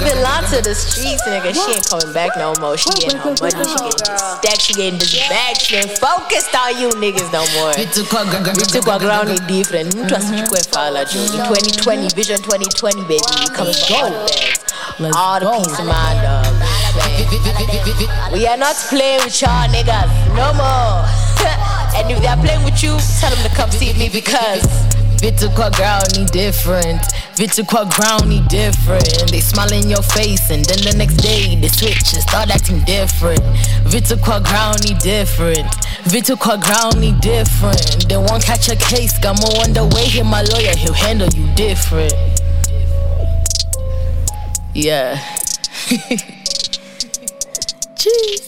belong to the streets, nigga. She ain't coming back no more. She ain't no money. She getting stacked. She getting this bag. She ain't focused on you niggas no more. Vituko Ground is different. Mtu asichukue fala juu. 2020 vision 2020 baby. Come go. All the peace of mind, dog. We are not playing with y'all niggas no more. And if they are playing with you, tell them to come see me because. Vituko Kwa Ground ni different. Vituko Kwa Ground ni different. They smile in your face and then the next day they switch and start acting different. Vituko Kwa Ground ni different. Vituko Kwa Ground ni different. They won't catch a case, got more on the way here. My lawyer, he'll handle you different. Yeah. Cheers.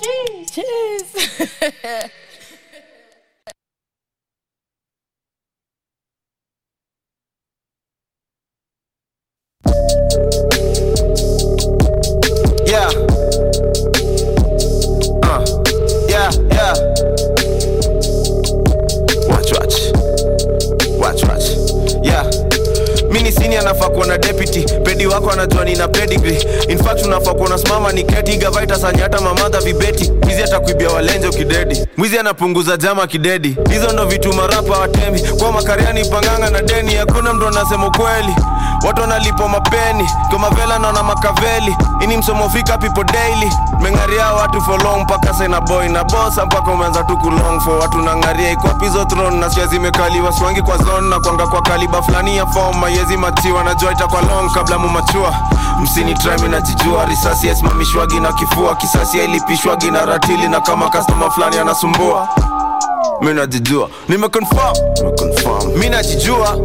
Cheers. Cheers. Yeah. Yeah. Watch. Yeah. Mini Lakini anafaa kuwa na deputy. Bedi wako anajua nina pedigree. In fact unafaa kuwa na smama ni keti. Gavaita sanya hata mamadha vibeti. Mwizi atakuibia walenjo kidedi. Mwizi anapunguza jama kidedi. Hizo ndo vitu marapa watemi. Kwa makariani panganga na deni. Hakuna mtu anasema kweli. Watu wanalipo mapeni. Kama vela na makaveli. Ini msomo fika people daily. Mengaria watu for long paka sena boy na boss mpaka umeanza tu ku long for watu na ngaria iko pizo throne na siya zimekaliwa swangi kwa zone na kwanga kwa kaliba flani ya form yezi matiwa na joita kwa long kabla mumachua msini try me na jijua risasi yasimamishwagi na kifua kisasi ilipishwagi na ratili na kama customer flani anasumbua Mina jijua, nime confirm Mina jijua,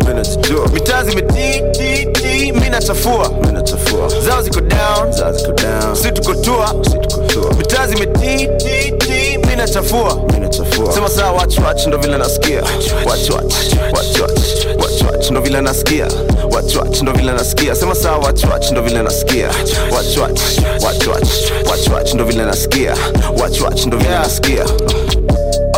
mitazi meti, mina chafua Zao ziko down, situkotua Mitazi meti, mina chafua Sema saa watch, ndo vile nasikia Watch, ndo vile nasikia Sema saa watch, ndo vile nasikia Watch, ndo vile nasikia ndo vile nasikia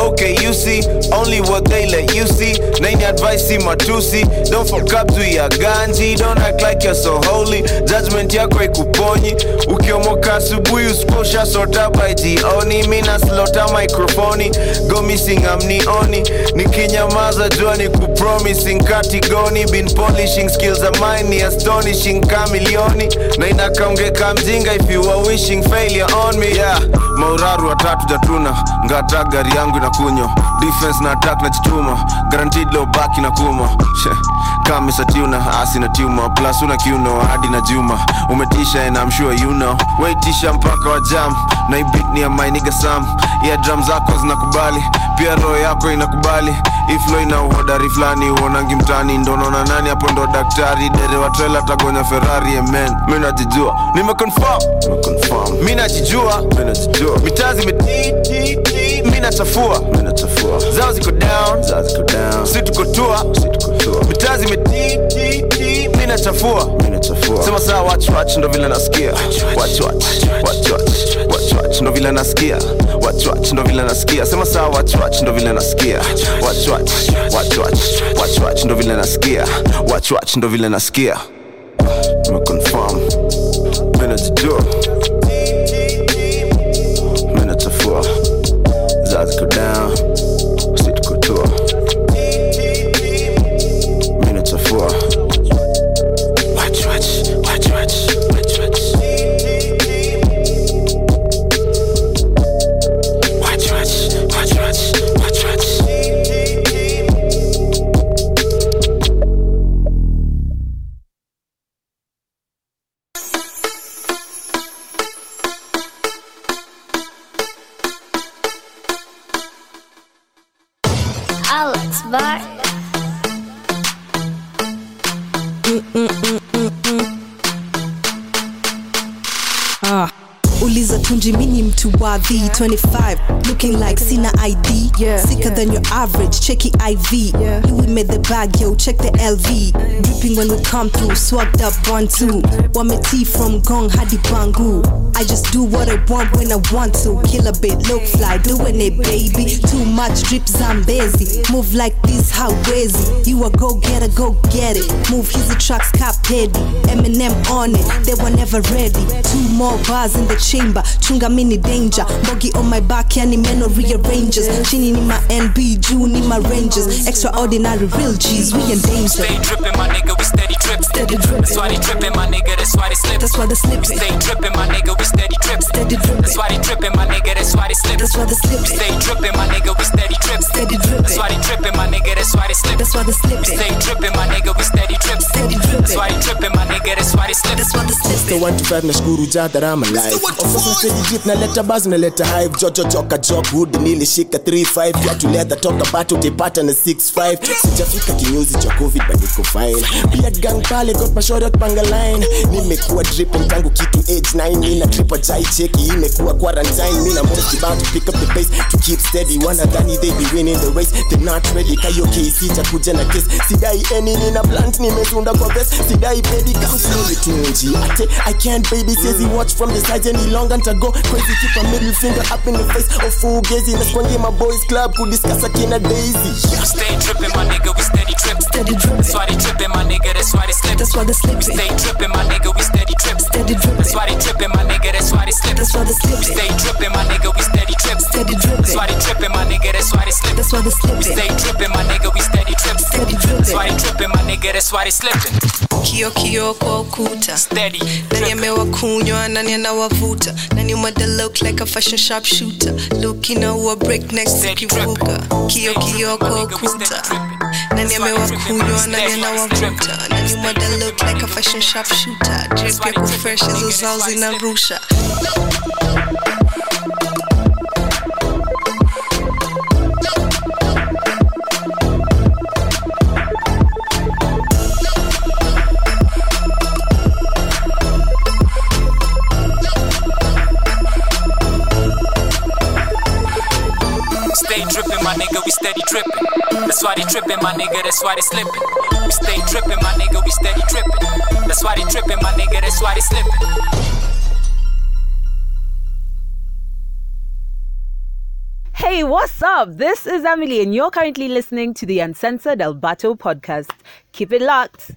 Okay, you see, only what they let you see. Naini advice si matusi. Don't fuck up to ya ganji. Don't act like you're so holy. Judgment yako ikuponyi. Ukiomoka asubuhi usikosha sota by jioni. Mina slota microphone. Go missing amnioni. Nikinyamaza jua ni kupromising katigoni. Been polishing skills of mine ni astonishing kamilioni. Na inakaungeka mjinga if you are wishing failure on me. Yeah, mauraru watatu jatuna. Ngata gari yangu na kunyo defense na attack na chituma guaranteed low back na kuma kama satuna asi na tuma plus una kiuno hadi na juma umetisha and I'm sure you know waitisha mpaka wa jam na ibit ni my nigga sam yeah drums zako zinakubali pia roho yako inakubali iflo ina uhodari flani uonangi mtani ndo naona nani hapo ndo daktari dereva trailer tagonya ferrari amen mimi najijua nime confirm mimi najijua mitazi metiti mimi mina chafua Zao ziko down Situkotua Mitazi metiti Mina chafua Sema saa watch ndo vile nasikia Watch ndo vile nasikia Sema saa watch ndo vile nasikia Watch ndo vile nasikia ndo vile nasikia Nime confirm Mina chafua Let's go down, sit couture. Minutes of four. V25, looking like Sina ID, sicker than your average, checky IV, Louis made the bag, yo, check the LV, dripping when we come through, swagged up 1-2, Wameti from Gong Hadi Bangu, I just do what I want when I want to, kill a bit, look fly, doing it baby, too much drip Zambezi, move like this, how wazy, you a go-getter, go get it, move his tracks, cap heady, Eminem on it, they were never ready, two more bars in the chamber, chunga mini danger, Boggy on my back, yani meno rearranges. Chini ni my NB, Jew ni my Rangers. Extraordinary real G's, we in danger. Stay drippin', my nigga, we steady drip. That's why they trippin', my nigga, that's why they slip. We stay drippin', my nigga, we steady drip. That's why they trippin', my nigga, that's why they slip. We stay drippin', my nigga, we steady drip. That's why they trippin', my nigga, that's why they slip. We stay drippin', my nigga, we steady drip. That's why they trippin', my nigga, that's why they slip. Still 125 na shukuru ja that I'm alive. Officer steady drip na letter buzz na letter hive. Jojo choka job hood nilishika 3-5. Watu leather toka bato utepata na 6-5. Sijafika kinyozi cha covid but niko fine. Beard gang pale got my short out panga line. Nimekuwa dripping tangu kitu age 9. Nina tripper jai cheki imekuwa quarantine. Mina most bound to pick up the pace to keep steady. Wanadhani they be winning the race. They not ready kayoke isi chakuja na case. Sidai any nina blunt nimetunda kwa vest. Sidai baby come slowly Tunji. Ate I can't baby says he watch from the sides any longer to go. Crazy keep a middle finger up in the face of full gazing. That's one game my boys club could discuss a kina daisy. Stay trippin' my nigga we steady trips. steady drip. That's why they trippin', my nigga, that's why they slip. That's why they slip. Stay trippin', my nigga, we steady trip. Steady drip. That's why they trippin', my nigga, that's why they slip. That's why they slip. Stay trippin', my nigga, we steady trip. Steady drip. That's why they trippin', my nigga, that's why they slip. That's why they slip. Stay trippin', my nigga, we steady trip. Steady drip. That's why they trippin', my nigga, that's why they slippin'. Kio kio kwa ukuta. Steady. Nani amewakunywa, nani anawavuta. Nani umada look like a fashion sharpshooter. Looking over break next to kivuka. Kio kio kwa ukuta. Nani amewakunywa, nani anawavuta. Nani umada look like a fashion sharpshooter. Drip yako fresh hizo zao zinarusha. My nigga, we steady trippin'. That's why they trippin', my nigga, that's why they slippin'. We stay trippin', my nigga, we steady trippin'. That's why they trippin', my nigga, that's why they slippin'. Hey, what's up? This is Emily, and you're currently listening to the Uncensored Alberto Podcast. Keep it locked.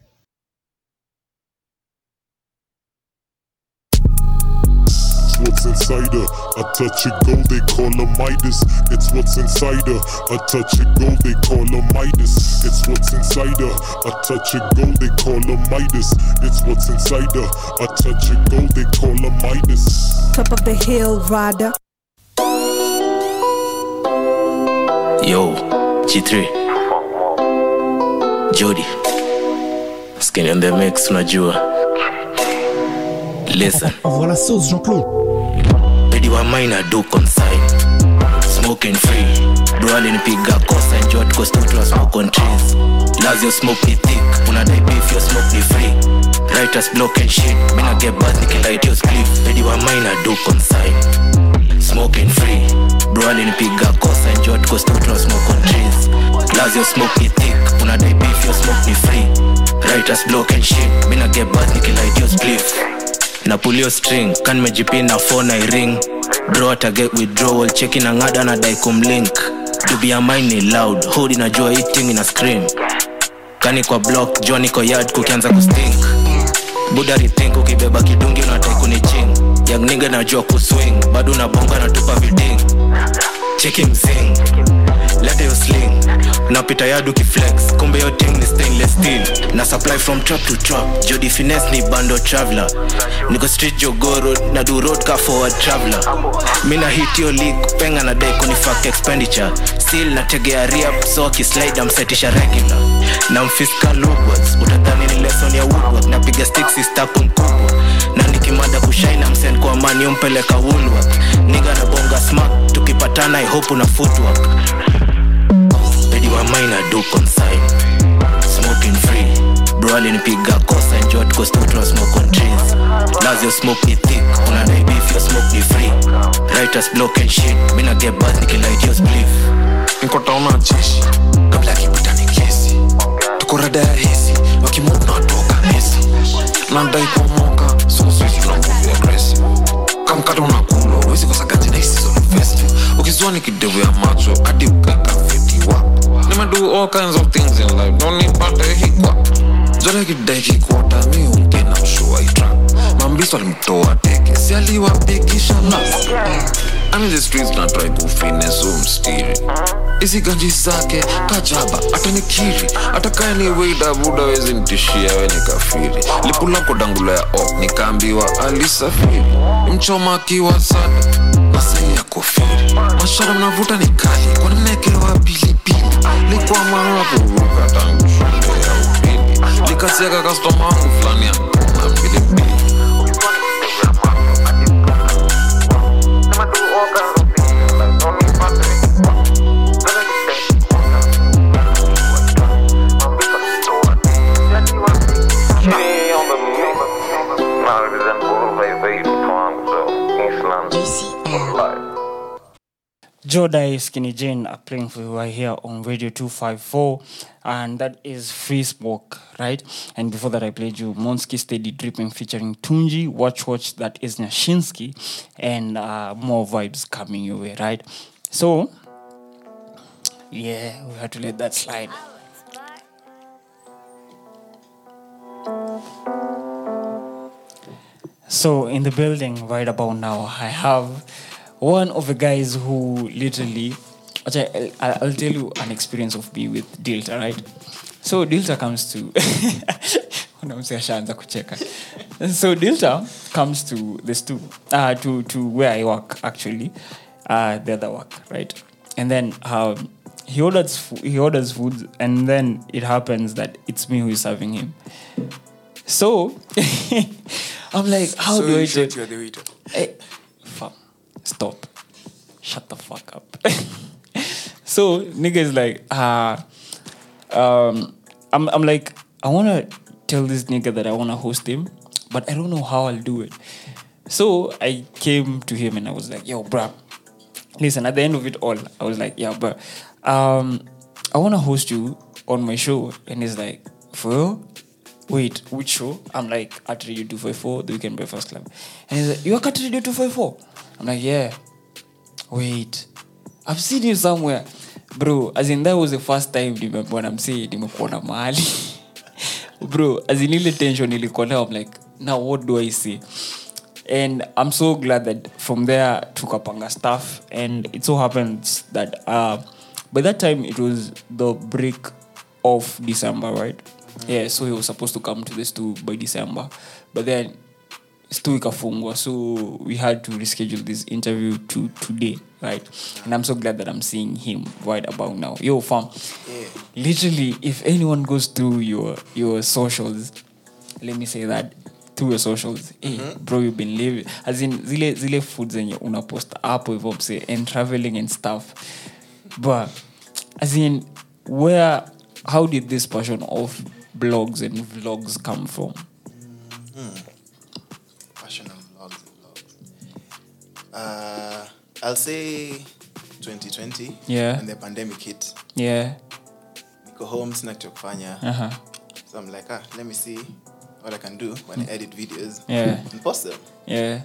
What's inside her? I touch it gold, they call her Midas. It's what's inside her. I touch it gold, they call her Midas. It's what's inside her. I touch it gold, they call her Midas. It's what's inside her. I touch it gold, they call her Midas. Top of the hill, rider. Yo, G3 Jody Skin on the mix, unajua. Listen. Voilà sauce, Jean-Claude. Bedy wa minor do consign, smoking free. Dual in piga cause and jot cause to trust smoke on trees. Laws your smoke be thick, una die beef your smoke be free. Writers block and shit, me na get bad niki light your spliff. Bedy wa minor do consign, smoking free. Dual in piga cause and jot cause to trust smoke on trees. Laws your smoke be thick, una die beef your smoke be free. Writers block and shit, me na get bad niki light your spliff. Na pull your string, kan mejipina phone I ring. Bro ata get withdrawal, checking a ngada na dai kumlink. To be a mine loud, hold in a joy eating in a scream. Kani kwa block, Johnny kwa yard kukianza kustink. Buda rethink, ukibeba kidungi na dai kuniching. Young nigga na joy kuswing, bado na bonga na tupa viding. Check him zing, let yo sling. Na pita yadu kiflex, kumbe yo ting ni stainless steel. Na supply from trap to trap, Jody finesse ni bando traveler. Niko street jo go road, na do road ka forward traveler. Mina hit yo league, penga na dai kuni fuck expenditure. Still na tegea re-up, so ki slide amsetisha regular. Na mfiska loopworks, utatani ni lesson ya woodwork. Na piga sticks is tapu mkubwa. Na nikimada kushine amsend kwa mani umpeleka woolwork. Nigga na bonga smack, tukipatana I hope una footwork. Bedy wa minor do consign, smoking free. Bro alinipiga kosa and jot cause to trust smoke on trees. Laws your smoke be thick, una die beef your smoke be free. Writers block and shit, me na get bad niki light your spliff. Niko taona jeshi, kabla kiputa ni kesi. Tukorada ya hisi, wakimungu na toka hisi. Landai kwa mwaka, so sweet na mbubu aggressive. Kamkado na kulo, wezi kosa kati na hisi so investi. Ukizwa ni kidevu ya macho, adi ukaka 50 wap. Nima do all kinds of things in life, don't need bad day hikwa. Jone kideki kwota mi unke na mshuwa itra. Mambiso alimtoa teke, si aliwa pikisha nasi. I'm in the streets na try kufiness umstiri. Isi ganji sake, kajaba, ata nikiri. Ata kaya ni weida buda wezi nitishia we nikafiri. Lipula kodangula ya op, nikambiwa alisafiri. Mchoma kiwa sada, masai ya kofiri. Mashara mnavuta nikali, kwa nimekelewa pilipili. Likuwa mara kuruka tangu shule ya upi. Nikasiaga customer wangu flani ya kuna mbili mbili. Jodai, Skinny Jane are playing for you right here on Radio 254, and that is Free Smoke, right? And before that I played you Monski Steady Dripping featuring Tunji, Watch, that is Nashinsky, and more vibes coming your way, right? So, yeah, we had to let that slide. So in the building right about now, I have one of the guys who literally... I'll tell you an experience of me with Delta, right? So Delta comes to... So Delta comes to the stoop, to where I work, actually. The other work, right? And then he orders food, and then it happens that it's me who is serving him. So I'm like, how so do I do? You're the waiter. Hey, stop! Shut the fuck up! So nigga is like, I'm like, I wanna tell this nigga that I wanna host him, but I don't know how I'll do it. So I came to him and I was like, yo, bruh. Listen, at the end of it all, I was like, yeah, but I want to host you on my show. And he's like, for real? Wait, which show? I'm like, at Radio 254, The Weekend Breakfast Club. And he's like, you work at Radio 254? I'm like, yeah. Wait, I've seen you somewhere. Bro, as in that was the first time when I'm saying, nimekuona mahali. Bro, as in ile tension nilikuwa, I'm like, now what do I say? And I'm so glad that from there took up Kapanga staff. And it so happens that by that time it was the break of December, right? Mm-hmm. Yeah, so he was supposed to come to the Stu by December. But then Stu ikafungwa, so we had to reschedule this interview to today, right? And I'm so glad that I'm seeing him right about now. Yo, fam, yeah. Literally, if anyone goes through your socials, let me say that, through your socials, hey, mm-hmm. Bro, you've been living. As in, zile foods and you una post up with Opsy and traveling and stuff. But, as in, how did this passion of blogs and vlogs come from? Passion of blogs and vlogs. I'll say 2020. Yeah. When the pandemic hit. Yeah. Niko home, sina cha kufanya. Uh-huh. So I'm like, let me see what I can do when I edit videos, yeah, and post them. Yeah.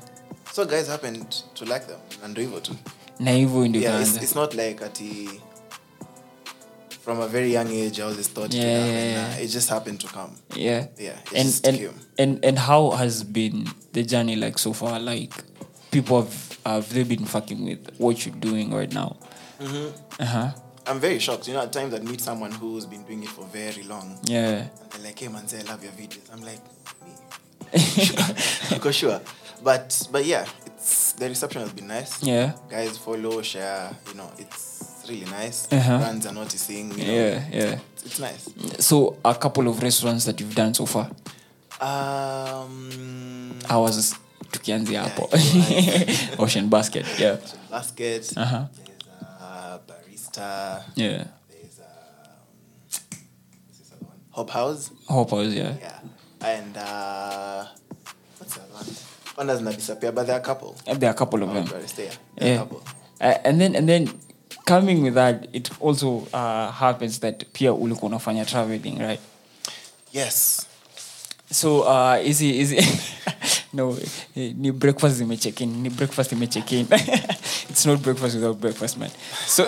So guys happened to like them and do it too. Naivo in Uganda. Yeah, it's not like from a very young age I was just thought, it just happened to come. Yeah. Yeah. And how has been the journey like so far? Like people have they been fucking with what you're doing right now? Mm-hmm. Uh-huh. I'm very shocked. You know, at times I'd meet someone who's been doing it for very long. Yeah. And they're like, hey, man, I love your videos. I'm like, me? Sure. But yeah, the reception has been nice. Yeah. Guys follow, share. You know, it's really nice. Uh-huh. Brands are noticing. You know, yeah. It's nice. So, a couple of restaurants that you've done so far? I was tukianzia hapo. Ocean Basket, yeah. Ocean Basket. Uh-huh. Yeah. There's this other one. Hope House, yeah. Yeah. And what's the other one? One doesn't disappear, but there are a couple. There are a couple of them. There are a couple. And then coming with that, it also happens that pia ulikuwa unafanya traveling, right? Yes. So no, ni breakfast you may check in. It's not breakfast without breakfast, man. So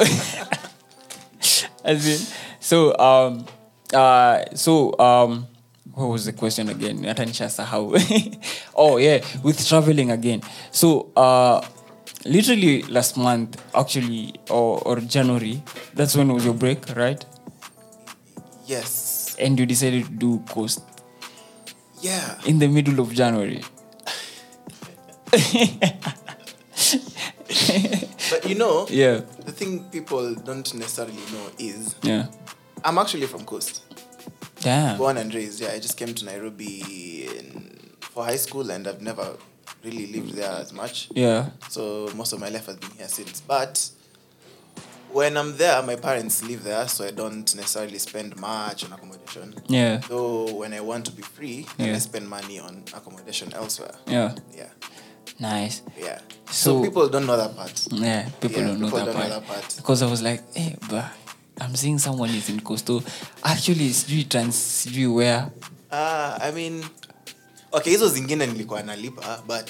what was the question again? Oh yeah, with traveling again. So literally last month actually or January, that's when was your break, right? Yes. And you decided to do coast. Yeah. In the middle of January. But you know, yeah, the thing people don't necessarily know is, yeah, I'm actually from coast. Damn. Born and raised. Yeah, I just came to Nairobi for high school, and I've never really lived there as much. Yeah. So most of my life has been here since. But when I'm there, my parents live there, so I don't necessarily spend much on accommodation. Yeah. So when I want to be free, then I spend money on accommodation elsewhere. Yeah. Yeah. Nice. Yeah. So people don't know that part. Yeah, people don't know that part. Because I was like, hey, but I'm seeing someone is in Coastal. Actually, it's you where? I mean, okay, hizo zingine nilikuwa nalipa, but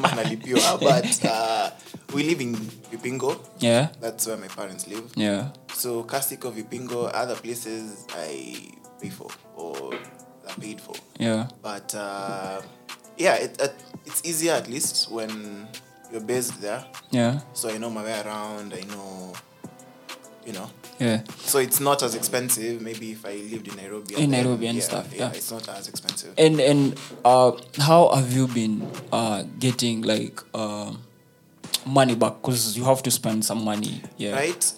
manalipiwa, but we live in Vipingo. Yeah. That's where my parents live. Yeah. So Kasiko, Vipingo, other places I pay for or I paid for. Yeah. But yeah, it's easier at least when you're based there. Yeah. So I know my way around. I know, you know. Yeah. So it's not as expensive. Maybe if I lived in Nairobi. In Nairobi and stuff. Yeah, it's not as expensive. And how have you been getting money back? Because you have to spend some money. Yeah. Right.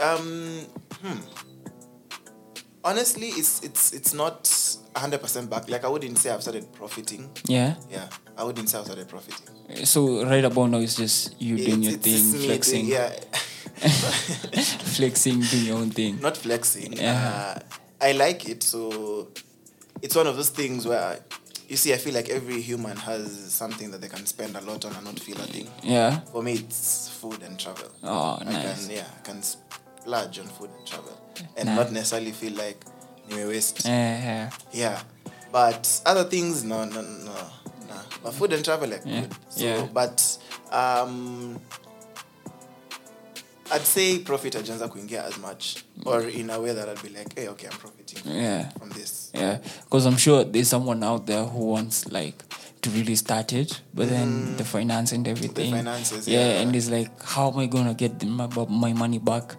Honestly, it's not 100% back. Like, I wouldn't say I've started profiting. Yeah? Yeah. I wouldn't say I've started profiting. So, right about now, it's just you doing your thing, flexing. Yeah. Flexing, doing your own thing. Not flexing. Yeah. I like it, so... It's one of those things where... You see, I feel like every human has something that they can spend a lot on and not feel a thing. Yeah? For me, it's food and travel. Oh, nice. I can splurge on food and travel. And not necessarily feel like you waste. Yeah. But other things, no. But food and travel, good. So, yeah. But I'd say profit agenza kuingia as much, or in a way that I'd be like, hey, okay, I'm profiting from this. Yeah, because I'm sure there's someone out there who wants to really start it, but then the finance and everything. The finances, yeah. And it's like, how am I gonna get my money back,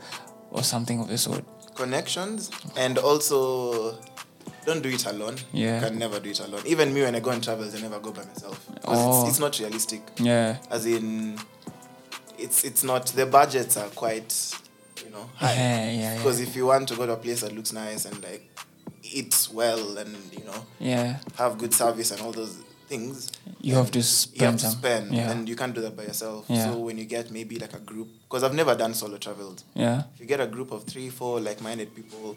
or something of the sort. Connections, and also don't do it alone. Yeah. You can never do it alone. Even me, when I go on travels, I never go by myself. It's not realistic. Yeah. As in, it's not, the budgets are quite, high. Yeah. Because if you want to go to a place that looks nice and eats well and, have good service and all those things, you have to spend. Yeah. And you can't do that by yourself. Yeah. So when you get maybe a group, because I've never done solo travels. Yeah. If you get a group of 3-4 like-minded people,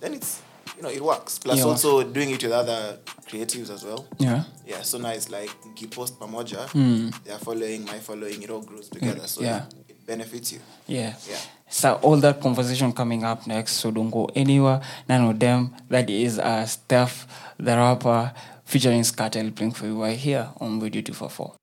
then it's it works. Plus also doing it with other creatives as well. Yeah. Yeah. So now it's like you post pamoja, they are following, my following, it all grows together. So it benefits you. Yeah. Yeah. So all that conversation coming up next, so don't go anywhere. None of them. That is Steph the rapper featuring Scott L playing for you right here on Radio 254.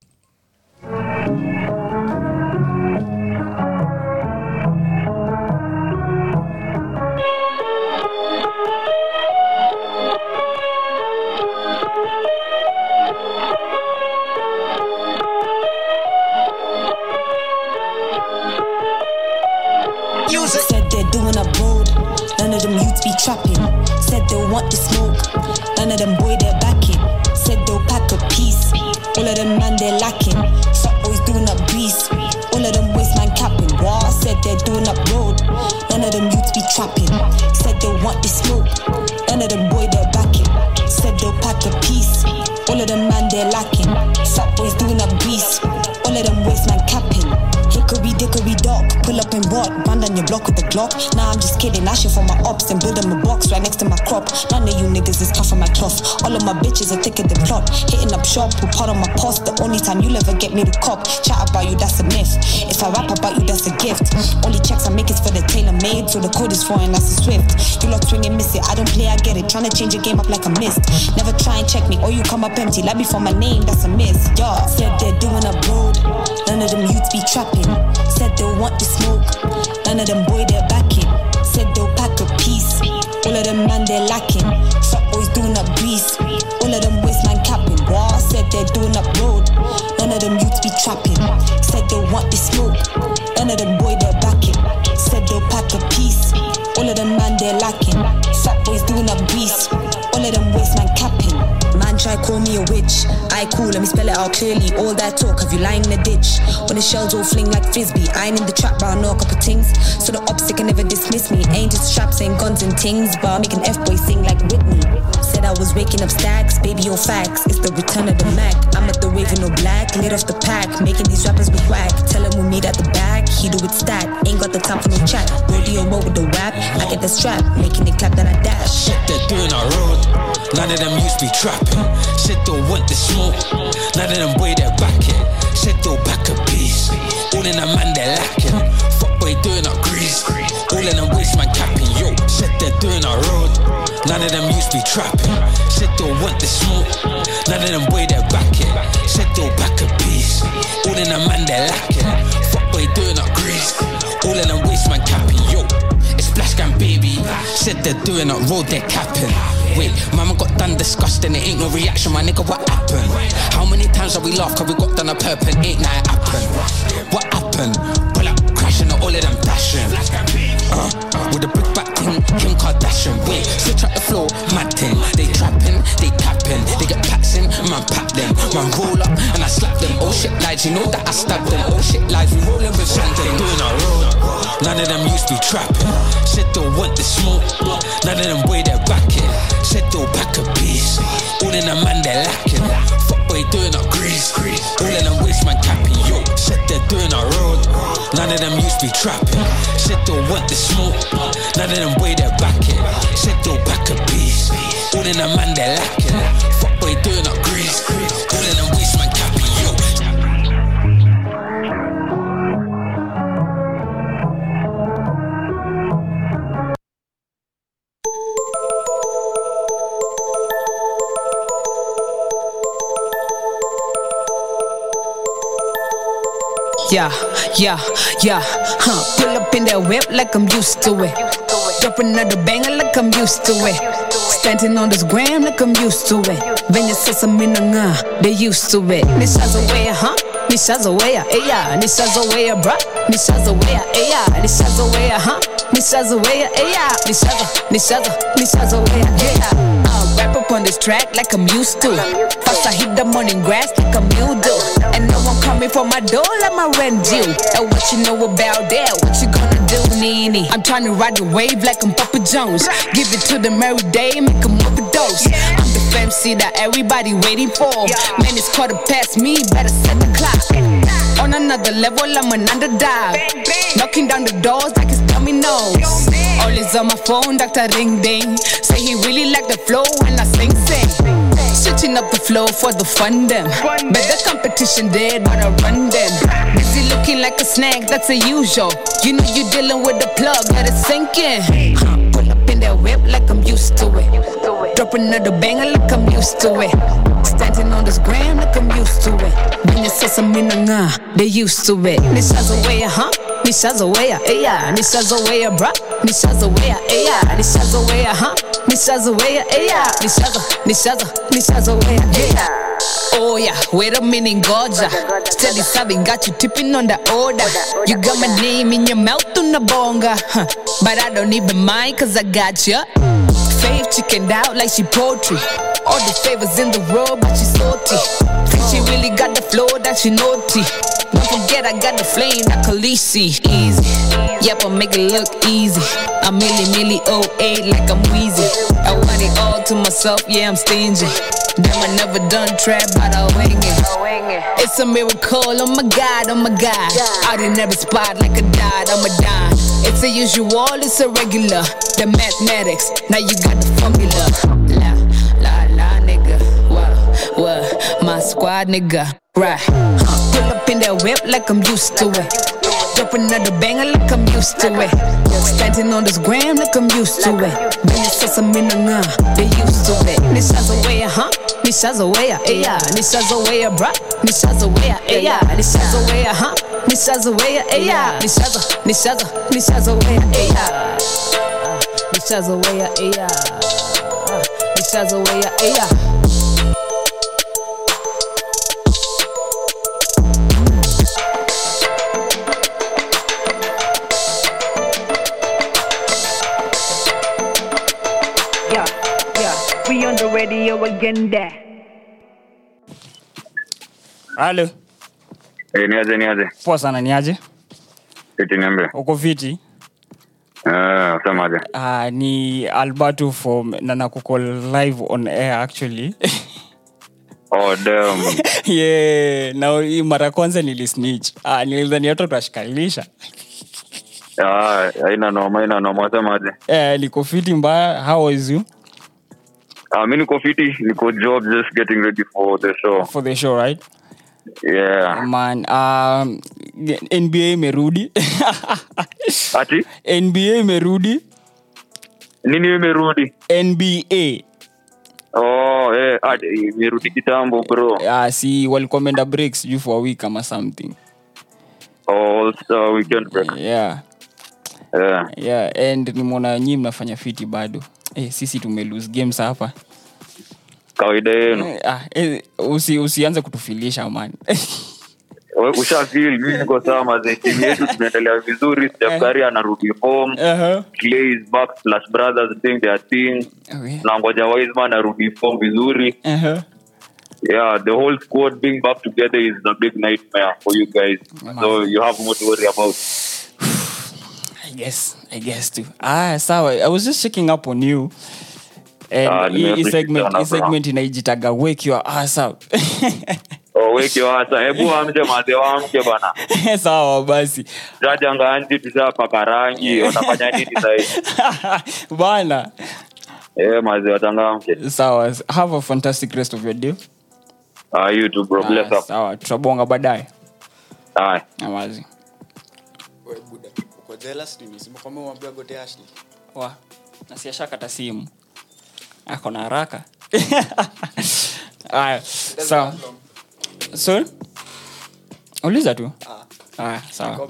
Said they're doing a road, none of them youths be trapping. Said they want to smoke, none of them boy they're backing. Said they'll pack a piece, all of them man they're lacking. Fat boys doing up grease, all of them waste man capping. Wow, said they're doing up road, none of them youths be trapping. Said they want to smoke, none of them boy they're backing. Said they'll pack a piece, all of them man they're lacking. Fat boys doing up grease, all of them waste man capping. Hickory dock, pull up and rot, band on your block with the Glock. Nah, I'm just kidding, I shit for my ops and build them a box right next to my crop. None of you niggas is tough on my cloth, all of my bitches are thicker than plot. Hitting up shop, who part on my post, the only time you'll ever get me to cop. Chat about you, that's a myth, if I rap about you, that's a gift. Only checks I make is for the tailor-made, so the code is foreign, that's a swift. You lot swing and miss it, I don't play, I get it, tryna change your game up like a mist. Never try and check me, or you come up empty, like before my name, that's a miss, yeah. Said they're doing a road, none of them youths be trapping. Said they'll want to smoke, none of them boy they're backing. Said they'll pack a piece, all of them man they're lacking. Fat boys doing up grease, all of them waste man capping. Wow, said they're doing up road, none of them youths be trapping. Said they want to smoke, none of them boy they're backing. Said they'll pack a piece, all of them man they're lacking. Fat boys doing up grease, all of them waste man capping. Man try call me a witch, I cool, let me spell it out clearly. All that talk have you lying in the ditch. When the shells all fling like frisbee, I ain't in the trap but I know a couple things. So the ops they can never dismiss me, ain't just straps, ain't guns and things. But I make an F-boy sing like Whitney. Said I was waking up stacks, baby your facts. It's the return of the Mac, I'm at the wave in all black. Lit off the pack, making these rappers with whack. Tell him we meet at the back, he do it stack. Ain't got the time for no chat, rodeo roll with the rap. I get the strap, making it clap then I dash. Shit they're doing our road, none of them used to be trapped. Said they'll want the smoke, none of them boy they're backing. Said they'll pack a piece, all in a man they're lacking. Fuck boy doing up grease, all in a waste man capping. Yo, said they're doing a road, none of them used to be trapping. Said they'll want the smoke, none of them boy they're backing. Said they'll pack a piece, all in a man they're lacking. Fuck boy doing up grease, all in a waste man capping. Yo, it's Flash Gang baby. Said they're doing it, road they're capping. Wait, mama got done disgusting. It ain't no reaction, my nigga, what happened? How many times have we laughed cause we got done a purpose? Ain't that it happened? What happened? Pull up crashing and all of them dashing. With a big back thing, Kim Kardashian. Wait, switch up the floor, mad thing. They trapping, they tapping. They get packs in, man pack them. Man roll up and I slap them. Oh shit lies, you know that I stabbed them. Oh shit lies, we rolling with something. Doing our road, none of them used to be trapping. Said they'll want the smoke, none of them weigh their racket. Said they'll pack a piece, all in a man they're lacking. Fuckboy doing our grease, all in them waste man capping. Yo, said they're doing our road, none of them used to be trapping. Said they'll want the smoke, none of them weigh their racket. Said they'll pack a piece, all in a man they're lacking. Fuckboy doing our grease, all in them waste man capping. Yeah, pull up in that whip like I'm used to it. Drop another banger like I'm used to it. Standing on this gram like I'm used to it. When you says I'm in a they used to it. Nisha's away, huh? Nisha's away, yeah. Nisha's away, bruh. Nisha's away, yeah. Nisha's away, huh? Nisha's away, yeah. Nisha's away, yeah. I rap up on this track like I'm used to. First I hit the morning grass like I'm new do. And no one coming for my door like my rent due. And what you know about that? What you gonna do, Nene? I'm trying to ride the wave like I'm Papa Jones. Give it to them every day, make them overdose. I'm the fancy that everybody waiting for. Man, it's quarter past me, better set the clock. On another level, I'm an underdog. Knocking down the doors like it's dominoes. All is on my phone, Dr. Ring Ding. Say he really like the flow when I sing. Switching up the flow for the fun them. But the competition dead, but I run them. Busy looking like a snack, that's unusual. You know you dealing with the plug, let it sink in. Pull up in that whip like I'm used to it. Drop another banger like I'm used to it. Standing on this gram like I'm used to it. When you says I'm in a they used to it. Nisha's away, huh? Nisha's away, yeah. Nisha's away, bruh. Nisha's away, yeah. Nisha's away, huh? Nisha's away, yeah. Nisha's away, yeah. Oh yeah, wait a minute, Goja. Steady serving got you tipping on the order. You got my name in your mouth on the bonga, huh. But I don't even mind cause I got ya. Fave chickened out like she poetry. All the favors in the world but she salty. Think she really got the flow that she naughty. Don't forget I got the flame like Khaleesi. Easy, yep, I make it look easy. I'm milli 08 like I'm Wheezy. I want it all to myself, yeah, I'm stingy. Damn, I never done trap, but I wing it. It's a miracle, oh my God Out in every spot like a dot, I'm a dime. It's a usual, it's a regular. The mathematics, now you got the formula. La, la, la, nigga. Whoa, whoa, my squad, nigga. Right, pull up in that whip like I'm used to it. Drop another banger like I'm used to it. Standing on this gram like I'm used to it. When it says I'm in a they used to it. Nisha's away, huh? Nisha's away, yeah. Nisha's away, bruh. Nisha's away, yeah. Nisha's away, huh? Nisha's away, yeah. Nisha's away, yeah. Nisha's away, yeah. Nisha's away, yeah. Radio again there. Hello. Hey, niaje. Poa sana niaje. Eti niambie. Uko viti? Samaje. Ni Alberto from Nana Kuko live on air actually. Oh damn. Yeah, now hii mara kwanza nilisnitch. Nilidhani watu watashikalisha. Haina noma samaje. Liko fiti mbaya. How is you? Mimi niko fiti, niko job, just getting ready for the show. For the show, right? Yeah. Man, NBA imerudi. Ati? NBA imerudi. Nini imerudi? NBA. Oh, eh, imerudi kitambo bro. See, walikuwa wameenda breaks you for a week ama something. Oh, so weekend break. Yeah. And nimeona nyinyi mnafanya fiti bado. Sisi tumelose games hapa. Kawaida yenu. Usianze kutufilisha man. Ushafeel mimi niko sawa maze team yetu tunaendelea vizuri Steph anarudi form. Clay is back slash brothers doing their thing. Na ngoja Wiseman arudi form vizuri. Yeah, the whole squad being back together is a big nightmare for you guys. So you have more to worry about. I guess too. Sawa, I was just checking up on you. And segment inajitaga wake your ass up. Wake your ass up. Hebu amje madewamke bana. Sawa basi. Jajanga anti pisa pakarangi unafanya nini sasa hivi? Bana. Maze watangamke. Sawa, have a fantastic rest of your day. You too bro, bless up. Sawa, tutabonga baadaye. Maze. Kwa jealous ni msimu kama uambia gote Ashley. Wa. Na siashaka ta simu. Ako na haraka. Sawa. So? Uliza tu. Sawa.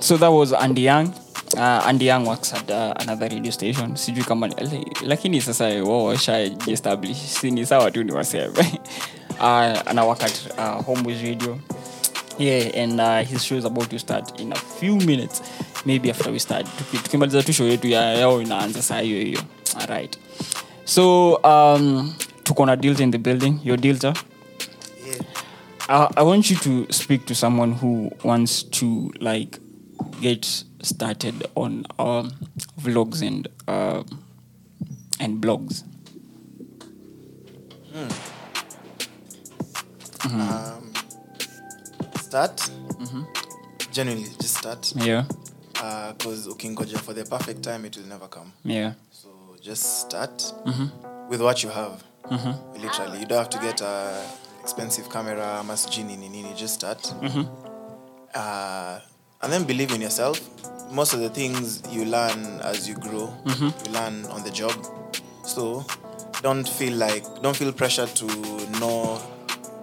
So that was Andy Yang. Andy Yang works at another radio station. Sijui kama lakini sasa wao established. Si ni sawa tu ni wasema. Ana work at Homeboys Radio. Yeah, and his show is about to start in a few minutes. Maybe after we start. Tukimaliza tu show yetu yao inaanza saa hiyo hiyo. All right. So, tuko na Delta in the building. Your Delta. Yeah. I want you to speak to someone who wants to like get started on vlogs and blogs. Start. Genuinely just start. Yeah. Because ukingoja for the perfect time it will never come. Yeah. So just start with what you have. Literally, you don't have to get a expensive camera, masjini nini, just start. And then believe in yourself. Most of the things you learn as you grow, you learn on the job. So don't feel pressure to know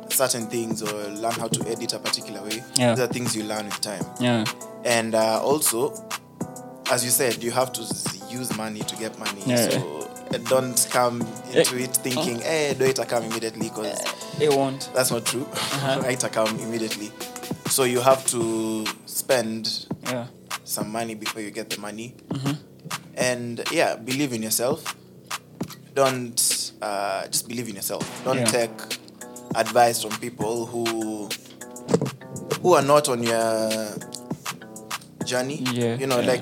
certain things or learn how to edit a particular way. Yeah. These are things you learn with time. Yeah. And also, as you said, you have to use money to get money. Yeah. So don't come into it thinking, do it come immediately, because it won't. That's not true. It come immediately. So you have to spend some money before you get the money. And believe in yourself. Don't just believe in yourself. Don't take advice from people who are not on your journey.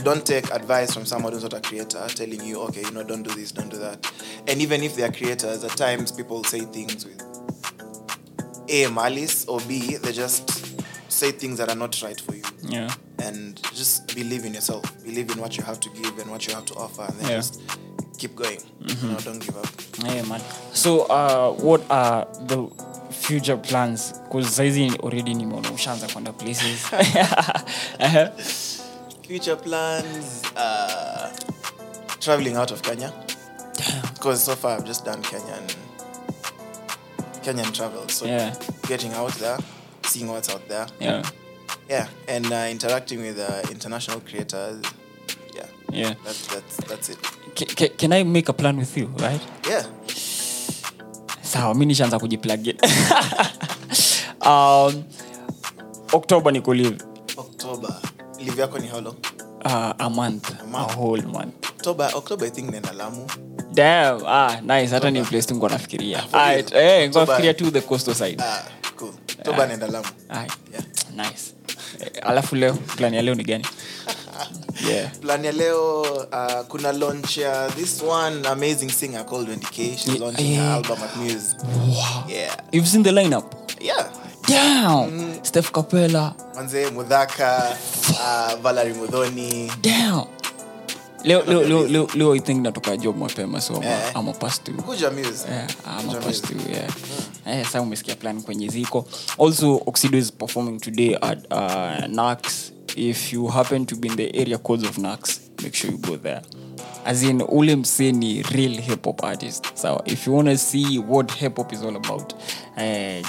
Don't take advice from someone who's not a creator telling you, don't do this, don't do that. And even if they are creators, at times people say things with A, malice, or B, they just say things that are not right for you. Yeah. And just believe in yourself. Believe in what you have to give and what you have to offer, and then just keep going. Don't give up. Yeah, man. So what are the future plans? Because Zaizi already nimeshaanza kwenda places. Future plans, traveling out of Kenya. Because so far I've just done Kenyan travel. So getting out there, seeing what's out there. Yeah, and interacting with international creators. Yeah. That's it. Can I make a plan with you, right? Yeah. Sawa, mimi nishaanza kujiplug in. October niko live. October. Live yako ni how long? A month. A whole month. October I think nenda Lamu. Damn. Nice. Hata ni place tungo nafikiria. Right. Go clear to the coastal side. Cool. October nenda Lamu. Yeah. Nice. Alafu leo plan ya leo ni gani? Plan ya leo kuna launch this one amazing singer called Wendication. She's launching her album at Muse. Wow. Yeah. You've seen the lineup? Yeah. Damn. Steph Capella, Manze Mudhaka, Valerie Mudhoni. Damn. Leo I think natoka job mapema, so I'm a pass through. Kuja Muse. Yeah, I'm a pass through. Yeah. Sasa umesikia plan kwenye ziko. Also Oxido is performing today at Nax. If you happen to be in the area codes of Nax, make sure you go there. As in, ule mse ni real hip-hop artist. So, if you want to see what hip-hop is all about,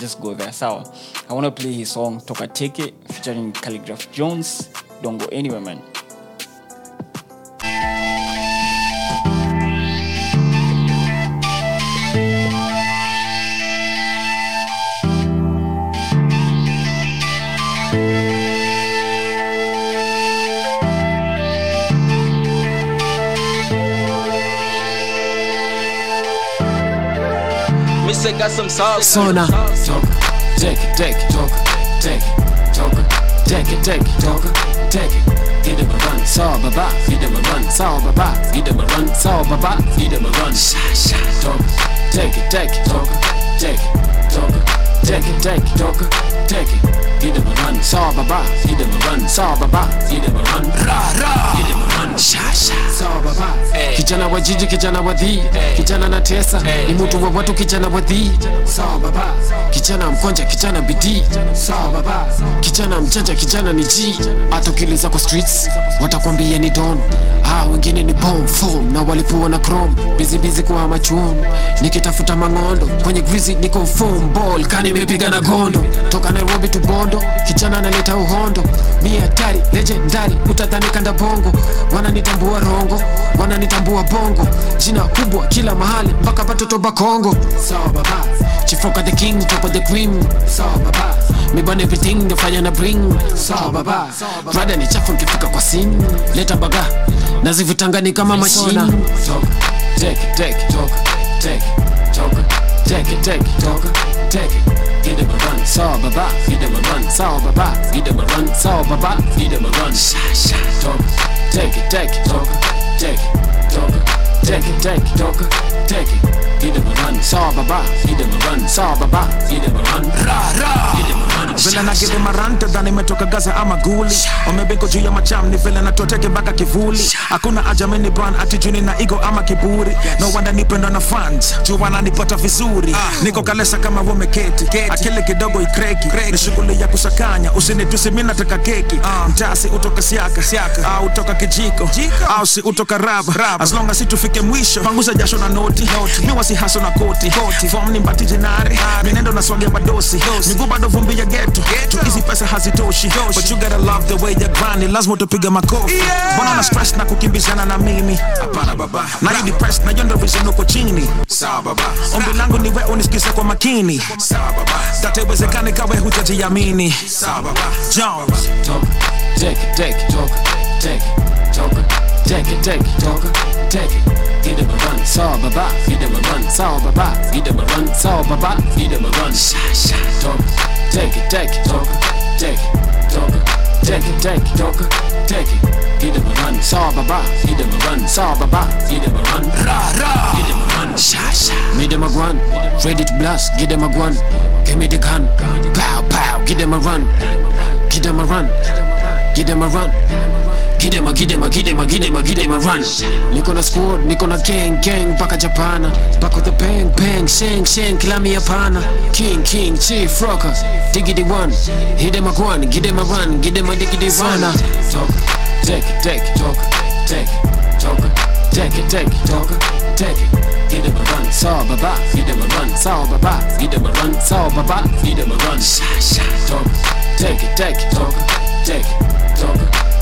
just go there. So, I want to play his song, Toka Teke, featuring Calligraph Jones. Don't go anywhere, man. sauce, I got some sauce. Sona. Take it, take it, take it, take it, take it, take it. Give them a run, saw baba. Give them a run, saw baba. Give them a run, saw baba. Give them a run. Take it, take it, take it, take it, take it, take it. Give them a run, saw baba. Give them a run, saw baba. Give them a run, ra ra. Give them a run, sha sha. Saw baba. Kijana wa jiji, kijana wa dhii, kijana na tesa, ni mtu wa watu, kijana wa dhii. Saw baba. Kijana mkonja, kijana bidii. Saw baba. Kijana mjanja, kijana ni G. Atokiliza kwa streets, watakwambia ni don. Ah, wengine ni bomb, foam, na walipuwa na chrome. Busy busy kwa machuomu, nikitafuta mangondo. Kwenye grizi niko foam ball, kani mipiga na gondo. Toka Nairobi to Bondo, kijana analeta uhondo. Mie hatari, legendary, utadhani kanda bongo. Wananitambua rongo, wananitambua bongo. Jina kubwa kila mahali, mpaka batoto ba Kongo. Saw baba. Chief Rock the king, top of the cream. Saw baba. Me burn everything, the fire na bring. Saw baba. Brother ni chafu nkifika kwa scene. Leta baga, nazivutanga ni kama machina. Take it, take it, take it, take it, take it, take it. Give them a run, saw baba. Give them a run, saw baba. Give them a run, saw baba. Give them a run. Take it, take it, take it, take it, take it, take it. Give them a run, saw baba. Give them a run, saw baba. Give them a run, ra ra. Give them a run. Vela na give them a run, tadhani nimetoka Gaza ama guli. Omebeko juu ya macham ni vela na toteke baka kivuli. Hakuna haja mimi ban ati juni na ego ama kiburi. No wonder nipenda na fans, juu wananipata vizuri. Niko kalesa kama wameketi. Akili kidogo ikreki, ni shughuli ya kusakanya. Usinitusi mimi nataka keki. Mtasi utoka siaka, au utoka kijiko, au si utoka raba. As long as itufike mwisho, panguza jasho na noti. Mimi wasi haso na koti. Form ni mbati jenare, minendo na swagia madosi. Miguu bado vumbi ya ghetto. Hizi pesa hazitoshi. But you gotta love the way you grind. Lazima tupiga makofi. Mbona na stress na kukimbizana na mimi? Hapana baba. Na hii depressed na jondo vision uko chini. Sawa baba. Ombi langu ni wewe unisikilize kwa makini. Sawa baba. Tatewezekane kawe hutajiamini. Sawa baba. Jones. Take it, take it, take it, take it, take it, take it. Give them a run, saw baba. Give them a run, saw baba. Give them a run, saw baba. Give them a run. Take it, take it, take it, take it, take it, take it. Give them a run, saw baba. Give them a run, saw baba. Give them a run, ra ra. Give them a run, sha sha. Give them a run, ready to blast. Give them a run, give me the gun, pow pow. Give them a run, give them a run, give them a run. Give them a run. Nikona squad, nikona gang, baka Japana. Back with the bang, shang, klami apana. King, chief, rocker, diggity one. Hit them a guan, give them a run, give them a diggity run. Talk, take, talk, take, talk, take. Give them a run, saw baba. Give them a run, saw baba. Give them a run, saw baba. Give them a run. Talk, take it, talk, take.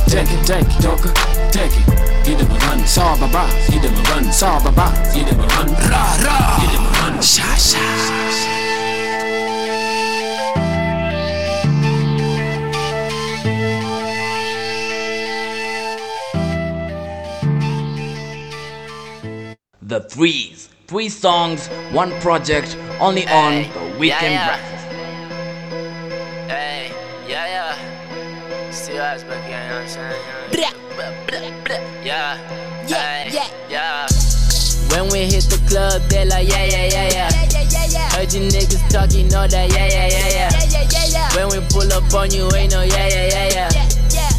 Take it, joker, take it. Give them a run, saw baba. Give them a run, saw baba. Give them a run, ra ra. Give them a run, sha sha. The Threes, 3 songs, 1 project, only on the Weekend Breakfast. Still ass back here, you know what I'm saying? Yeah. When we hit the club, they like, yeah. Heard you niggas talking, know that, yeah. When we pull up on you, ain't no, yeah.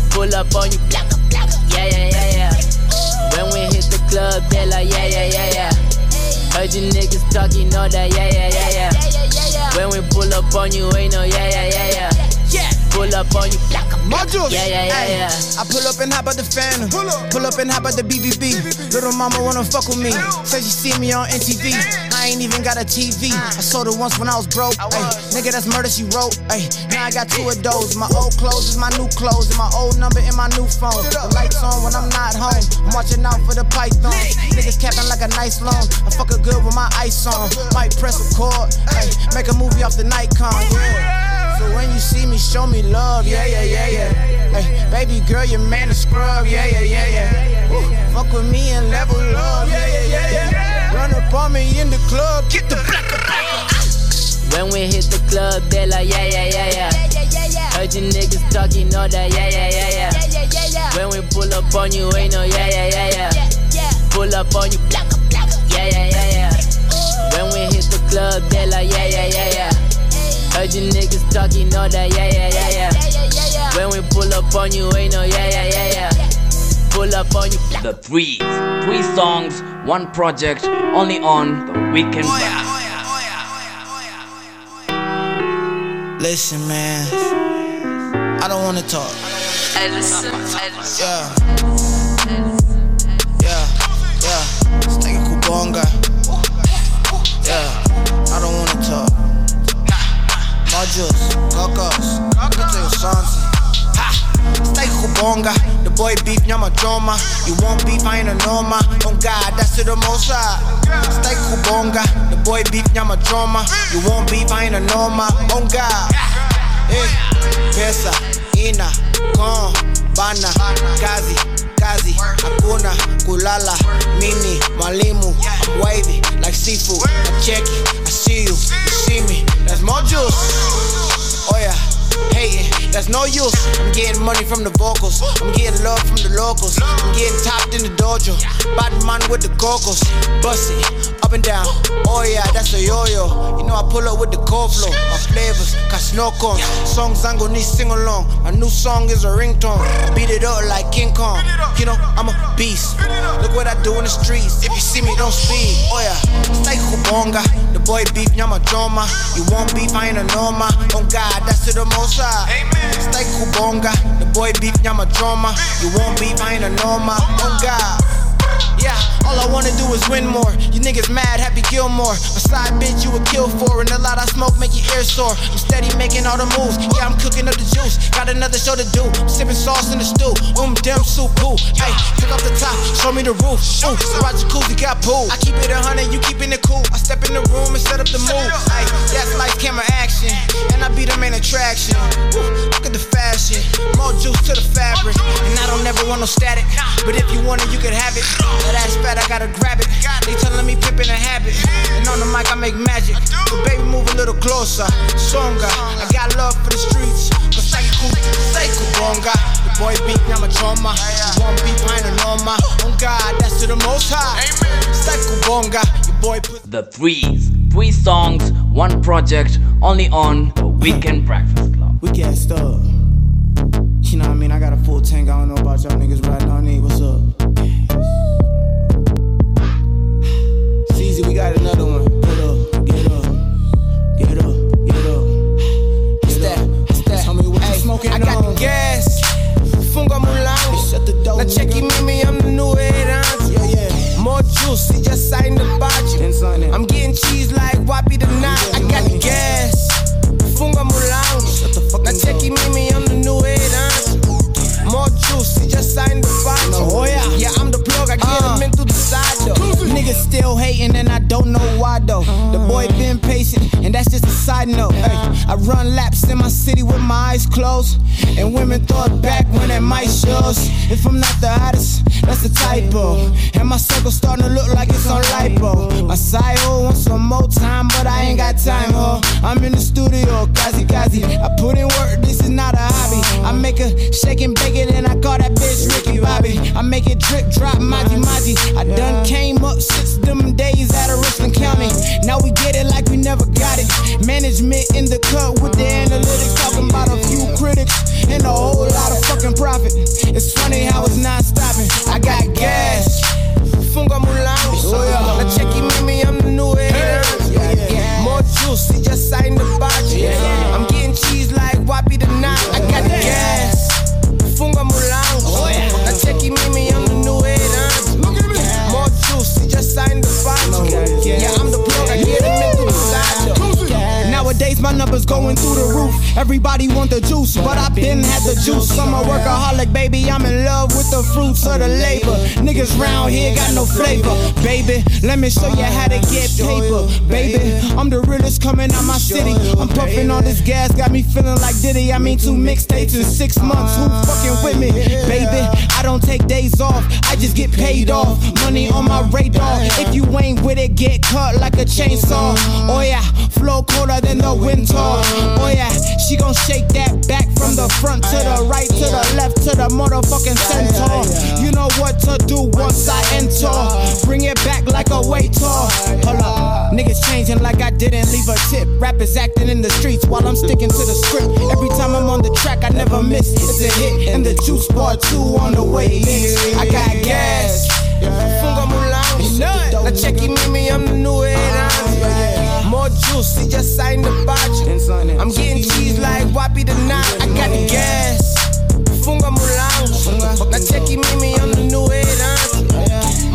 Pull up on you, yeah. When we hit the club, they like, yeah. Heard you niggas talking, know that, yeah. When we pull up on you, ain't no, yeah. Pull up on you, modules. Yeah. I pull up and hop out the Phantom. Pull up and hop out the BBB. Little mama wanna fuck with me. Says she see me on MTV. I ain't even got a TV. I sold her once when I was broke. Ay, nigga, that's murder she wrote. Ay, now I got 2 of those. My old clothes is my new clothes, and my old number and my new phone. The lights on when I'm not home. I'm watching out for the python. Niggas capping like a nice loan. I fuck her good with my ice on. Might press record. Ay, make a movie off the Nikon. Yeah. So when you see me, show me love, yeah. Hey, baby girl, your man a scrub, yeah. Ooh, fuck with me and level up, yeah. Run up on me in the club, get the blacker. When we hit the club, they like, yeah, yeah, yeah, yeah. Heard you niggas talking all that, yeah, yeah, yeah, yeah. When we pull up on you, ain't no, yeah, yeah, yeah, yeah. Pull up on you, yeah, yeah, yeah, yeah. When we hit the club, they like, yeah, yeah, yeah, yeah. Heard you niggas talking all that, yeah, yeah, yeah, yeah. When we pull up on you, ain't no, yeah, yeah, yeah, yeah. Pull up on you. The Threes, three songs, one project, only on the Weekend. Oh, yeah. Oh, yeah. Listen, man, I don't wanna talk. Yeah, yeah, yeah. Stay Kubonga. Yeah, I don't wanna talk. Modules, cocos, get your sons. Stay Kubonga. The boy beef, nyama drama. You want beef, I ain't a norma. On God, that's to the most high. Stay Kubonga. Boy beef, I'm a drama. You want beef, I ain't a norma. On God, eh? Pesa, Ina, Con, Bana, Kazi, Kazi, Akuna, Kulala, Mini, Malimu. I'm wavy like seafood. I check it, I see you, you see me. That's more juice. Oh yeah, hating, that's no use. I'm getting money from the vocals. I'm getting love from the locals. I'm getting topped in the dojo. Bad man with the cocos. Bust it. Up and down, oh yeah, that's a yo-yo. You know I pull up with the cold flow. My flavors, got snow cones. Songs I'm gonna need sing along. My new song is a ringtone. I beat it up like King Kong. You know, I'm a beast. Look what I do in the streets. If you see me, don't speed. Oh yeah, stay Kubonga. The boy beef, I'm a drama. You want beef, I ain't a norma. On God, that's to the most high. Stay Kubonga. The boy beef, I'm a drama. You want beef, I ain't a norma. On God. Yeah, all I wanna do is win more. You niggas mad, Happy Gilmore. A side bitch you would kill for. And a lot I smoke make your ears sore. I'm steady making all the moves. Yeah, I'm cooking up the juice. Got another show to do. Sipping sauce in the stew. Damn soup, poo. Hey, pick up the top, show me the roof. Ooh, my jacuzzi got pool. I keep it 100, you keeping it cool. I step in the room and set up the move. Ay, that's like camera action. And I be the main attraction. Woo, look at the fashion. More juice to the fabric. And I don't ever want no static. But if you want it, you can have it. That ass fat, I gotta grab it. They telling me pippin' a habit. And on the mic, I make magic. So baby, move a little closer. Songa, I got love for the streets. But stay cool, Bonga. The boy beat, I'm a trauma. You want beef, I ain't a norma. On God, that's to the most high. Stay cool, Bonga. Your boy put The Threes. Three songs, one project, only on the Weekend Breakfast Club. We can't stop. You know what I mean? I got a full tank. I don't know about y'all niggas right now. Nigga, what's up? We got another one. Get up, get up, get up, get up. It's that, it's that. Tell me what you smoking on. I got the gas. Funga Mulango. Shut the door. Now check it, Mimi. I'm the new head auntie. Yeah, yeah. More juice. It just signed the bocce. I'm getting cheese like Wapi the Knock. I got the gas. Funga Mulango. Now check it, Mimi. I'm the new head auntie. More juice. It just signed the bocce. Oh yeah. Yeah, I'm the plug. I get him in through the side door. Niggas still hating and I don't know why though. The boy been patient and that's just a side note. Ay, I run laps in my city with my eyes closed. And women throw it back when it might shows. If I'm not the hottest, that's a typo. And my circle starting to look like it's on lipo. My side hoe wants some more time, but I ain't got time, ho. I'm in the studio, kazi. I put in work, this is not a hobby. I make a shake and bake it and I call that bitch Ricky Bobby. I make it drip, drop, maji. I done came up since them days out of Richland County. Now we get it like we never got it. Management in the cut with the analytics. Talking about a few critics and a whole lot of fucking profit. It's funny how it's not stopping. I got gas. Funga Mulango. Oh, yeah. Now check it, Mimi, I'm the new head. More juice, it just signed the bocce. I'm getting cheese like Wapi the Knock. I got the gas. Funga Mulango. Oh, yeah. Now check it, Mimi, I'm the new head. More juice, it just signed the bocce. Yeah, I'm the plug, I get it in through the side. Nowadays, my numbers going through the roof. Everybody want the juice, but I been had the juice. I'm a workaholic, baby, I'm in love with the fruits of the labor. Niggas round here got no flavor. Baby, let me show you how to get paper. Baby, I'm the realest coming out my city. I'm puffing on this gas, got me feeling like Diddy. I mean 2 mixtapes in 6 months, who fucking with me? Baby, I don't take days off, I just get paid off. Money on my radar, if you ain't with it, get cut like a chainsaw. Oh yeah, flow colder than the winter. Oh yeah, she gon' shake that back from the front to the right, to the left, to the motherfucking centaur. You know what to do once I enter, bring it back like a waiter. Hold up, niggas changing like I didn't leave a tip. Rappers acting in the streets while I'm sticking to the script. Every time I'm on the track I never miss, it's a hit. And the juice bar 2 on the way, I got gas. Funga Mulange, na cheki mimi, I'm the new head. More juice, he just signed the budget. I'm getting cheese like Wapi the Nile, I got the gas. Funga Mulange, na cheki mimi, I'm the new head.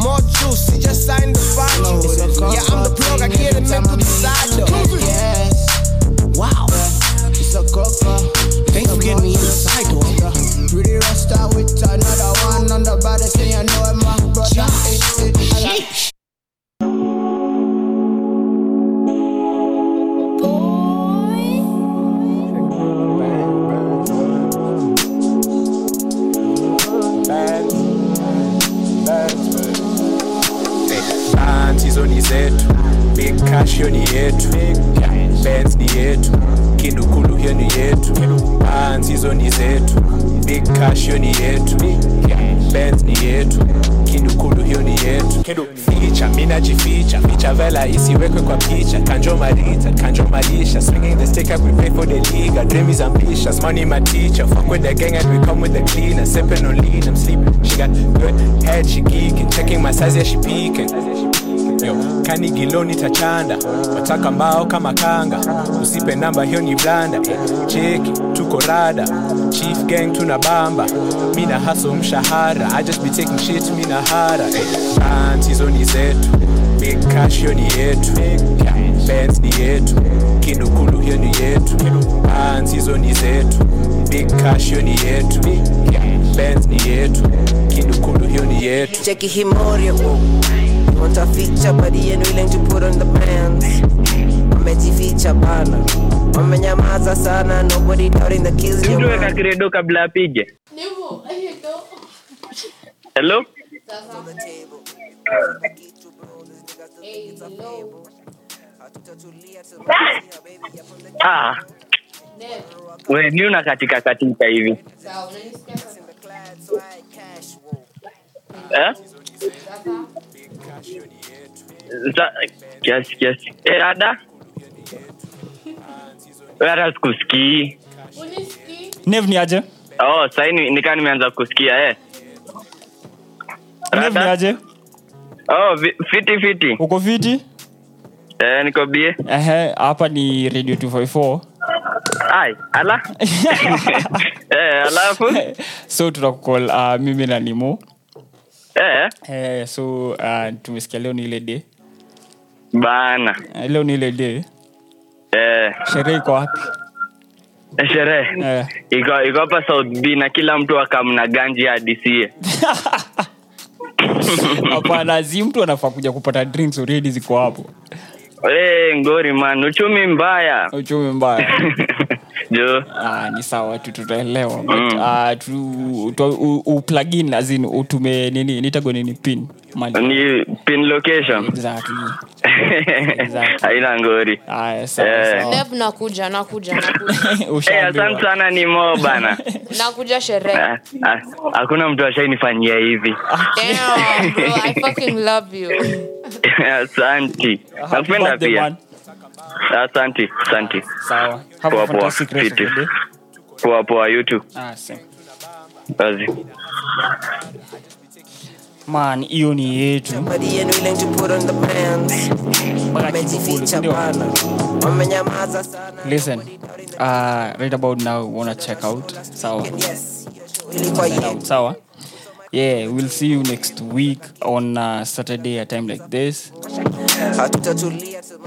More juice, he just signed the budget. Yeah, I'm the plug, I get it, man, put the side. Wow. Thanks for getting me in the side door. Pretty rasta with another one on the body, say I know I'm my brother. Sheesh. Bands zetu, big cash yoni yetu, bands ni yetu, kindukulu yoni yetu, bands izoni zetu, big cash yoni yetu, bands ni yetu, kindukulu yoni yetu, ficha mina jificha, ficha vela isiwekwe kwa picha, kanjo marita, swinging the stick up, we pay for the league, our dream is ambitious, money my teacher, fuck with the gang and we come with the cleaner, sipping on lean, I'm sleeping, she got good head, she geeking, checking my size, yeah she peeking. Yo, kani giloni tachanda, wataka mbao kama kanga, usipe namba hiyo ni blanda, cheki, tuko rada, chief gang tunabamba, mina haso mshahara, I just be taking shit mina hara, bands hizo ni zetu, big cash hiyo ni yetu, bands ni yetu, kinukulu hiyo ni yetu, bands hizo ni zetu, big cash hiyo ni yetu, bands ni yetu, kinukulu hiyo ni yetu, cheki himori wo. Want a feature, buddy, and willing to put on the bands. Meti feature bana. Wamenyamaza sana, nobody doubting the kills. Ndio kakredo kabla apige. Nivo, ahedo. Hello? Ah. Wewe ni una katika hivi. Sawa, unanisikia sasa? Eh? Yes. Hey, Ada. Where else kuski? Nevni aje? Oh, sai nikani meanza kusikia eh. Nevni aje? Oh, fiti. Uko fiti? Niko bie. Hapa ni Radio 254. Ai, ala. Alafu. So tunakucall mimi na Nimo. So tumesikia leo ni ile day. Bana. Leo ni ile day. Sherehe iko wapi? Sherehe. Iko hapa South B na kila mtu akamna ganji hadi sie. Hapa lazima mtu anafaa kuja kupata drinks already ziko hapo. Ngori man, uchumi mbaya. Jo. Ni sawa tutaelewa. Plug in as in utume nini? Nitago nini pin? Ni pin location. Exactly. Haina ngori. Sawa. Leo nakuja. Asante sana ni mo bana. Nakuja sherehe. Hakuna mtu ashainifanyia hivi. Damn, bro, I fucking love you. Asante. Napenda pia. Asante. Sawa. Hapo kwa secret. Poa YouTube. Same. Bazi. Man, hiyo ni yetu. Listen. Right about now wanna check out. Sawa. Yeah, we'll see you next week on Saturday at time like this.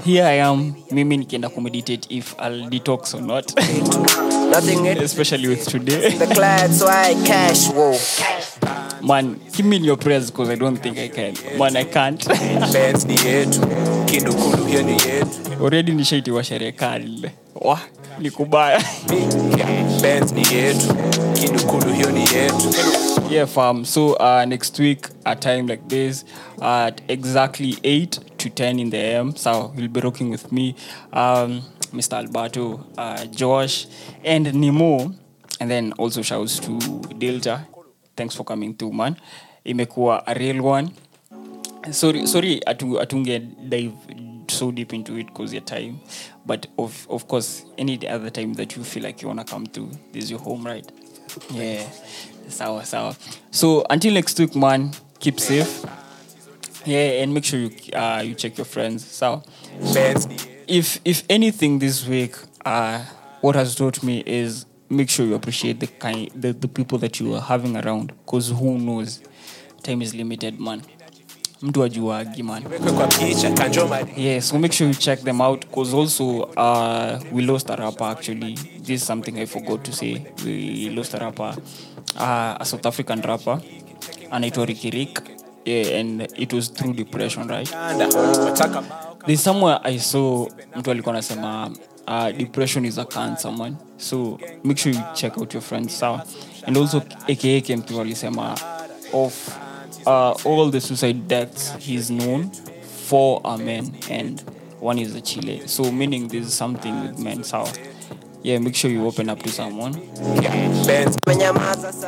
Here I am, mimi nikienda kumeditate if I'll detox or not. Especially with today. Man, give me your prayers because I don't think I can. Man, I can't. Already nishati wa sherehe kali. Wah, ni kubaya. Yeah, fam. So next week at time like this at exactly 8 to 10 in the AM. So you'll be rocking with me, Mr. Alberto, Josh, and Nemo, and then also shouts to Delta. Thanks for coming too, man. Imekuwa a real one. Sorry, atunge dive so deep into it because your time. But of course, any other time that you feel like you wanna come to, this is your home, right? Yeah. Sawa. So until next week, man, keep safe. Yeah, and make sure you check your friends. So if anything this week, what has taught me is make sure you appreciate the people that you are having around, because who knows, time is limited, man. Mtu ajuagi, man. Yeah, so make sure you check them out, because also we lost a rapper actually. This is something I forgot to say. We lost a rapper, a South African rapper, anaitwa Rikirik. Yeah, and it was through depression, right? There's somewhere I saw mtu alikuwa anasema depression is a cancer, man. So make sure you check out your friends, so. And also AKA came through alisema of all the suicide deaths he's known, 4 are men and 1 is a Chile. So meaning this is something with men, so yeah, make sure you open up to someone.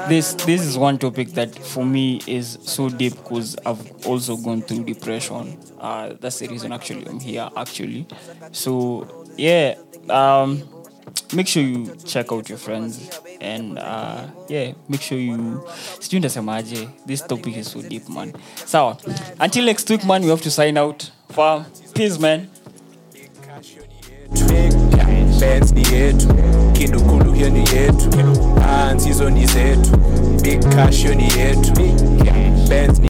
This is one topic that for me is so deep because I've also gone through depression. That's the reason actually I'm here actually. So yeah, make sure you check out your friends and yeah, make sure you students amaje. This topic is so deep, man. So until next week, man, we have to sign out. Fam, peace, man. Fans ni yetu, kinukulu hiyo ni yetu, hands hizo ni zetu, big cash hiyo ni yetu, fans ni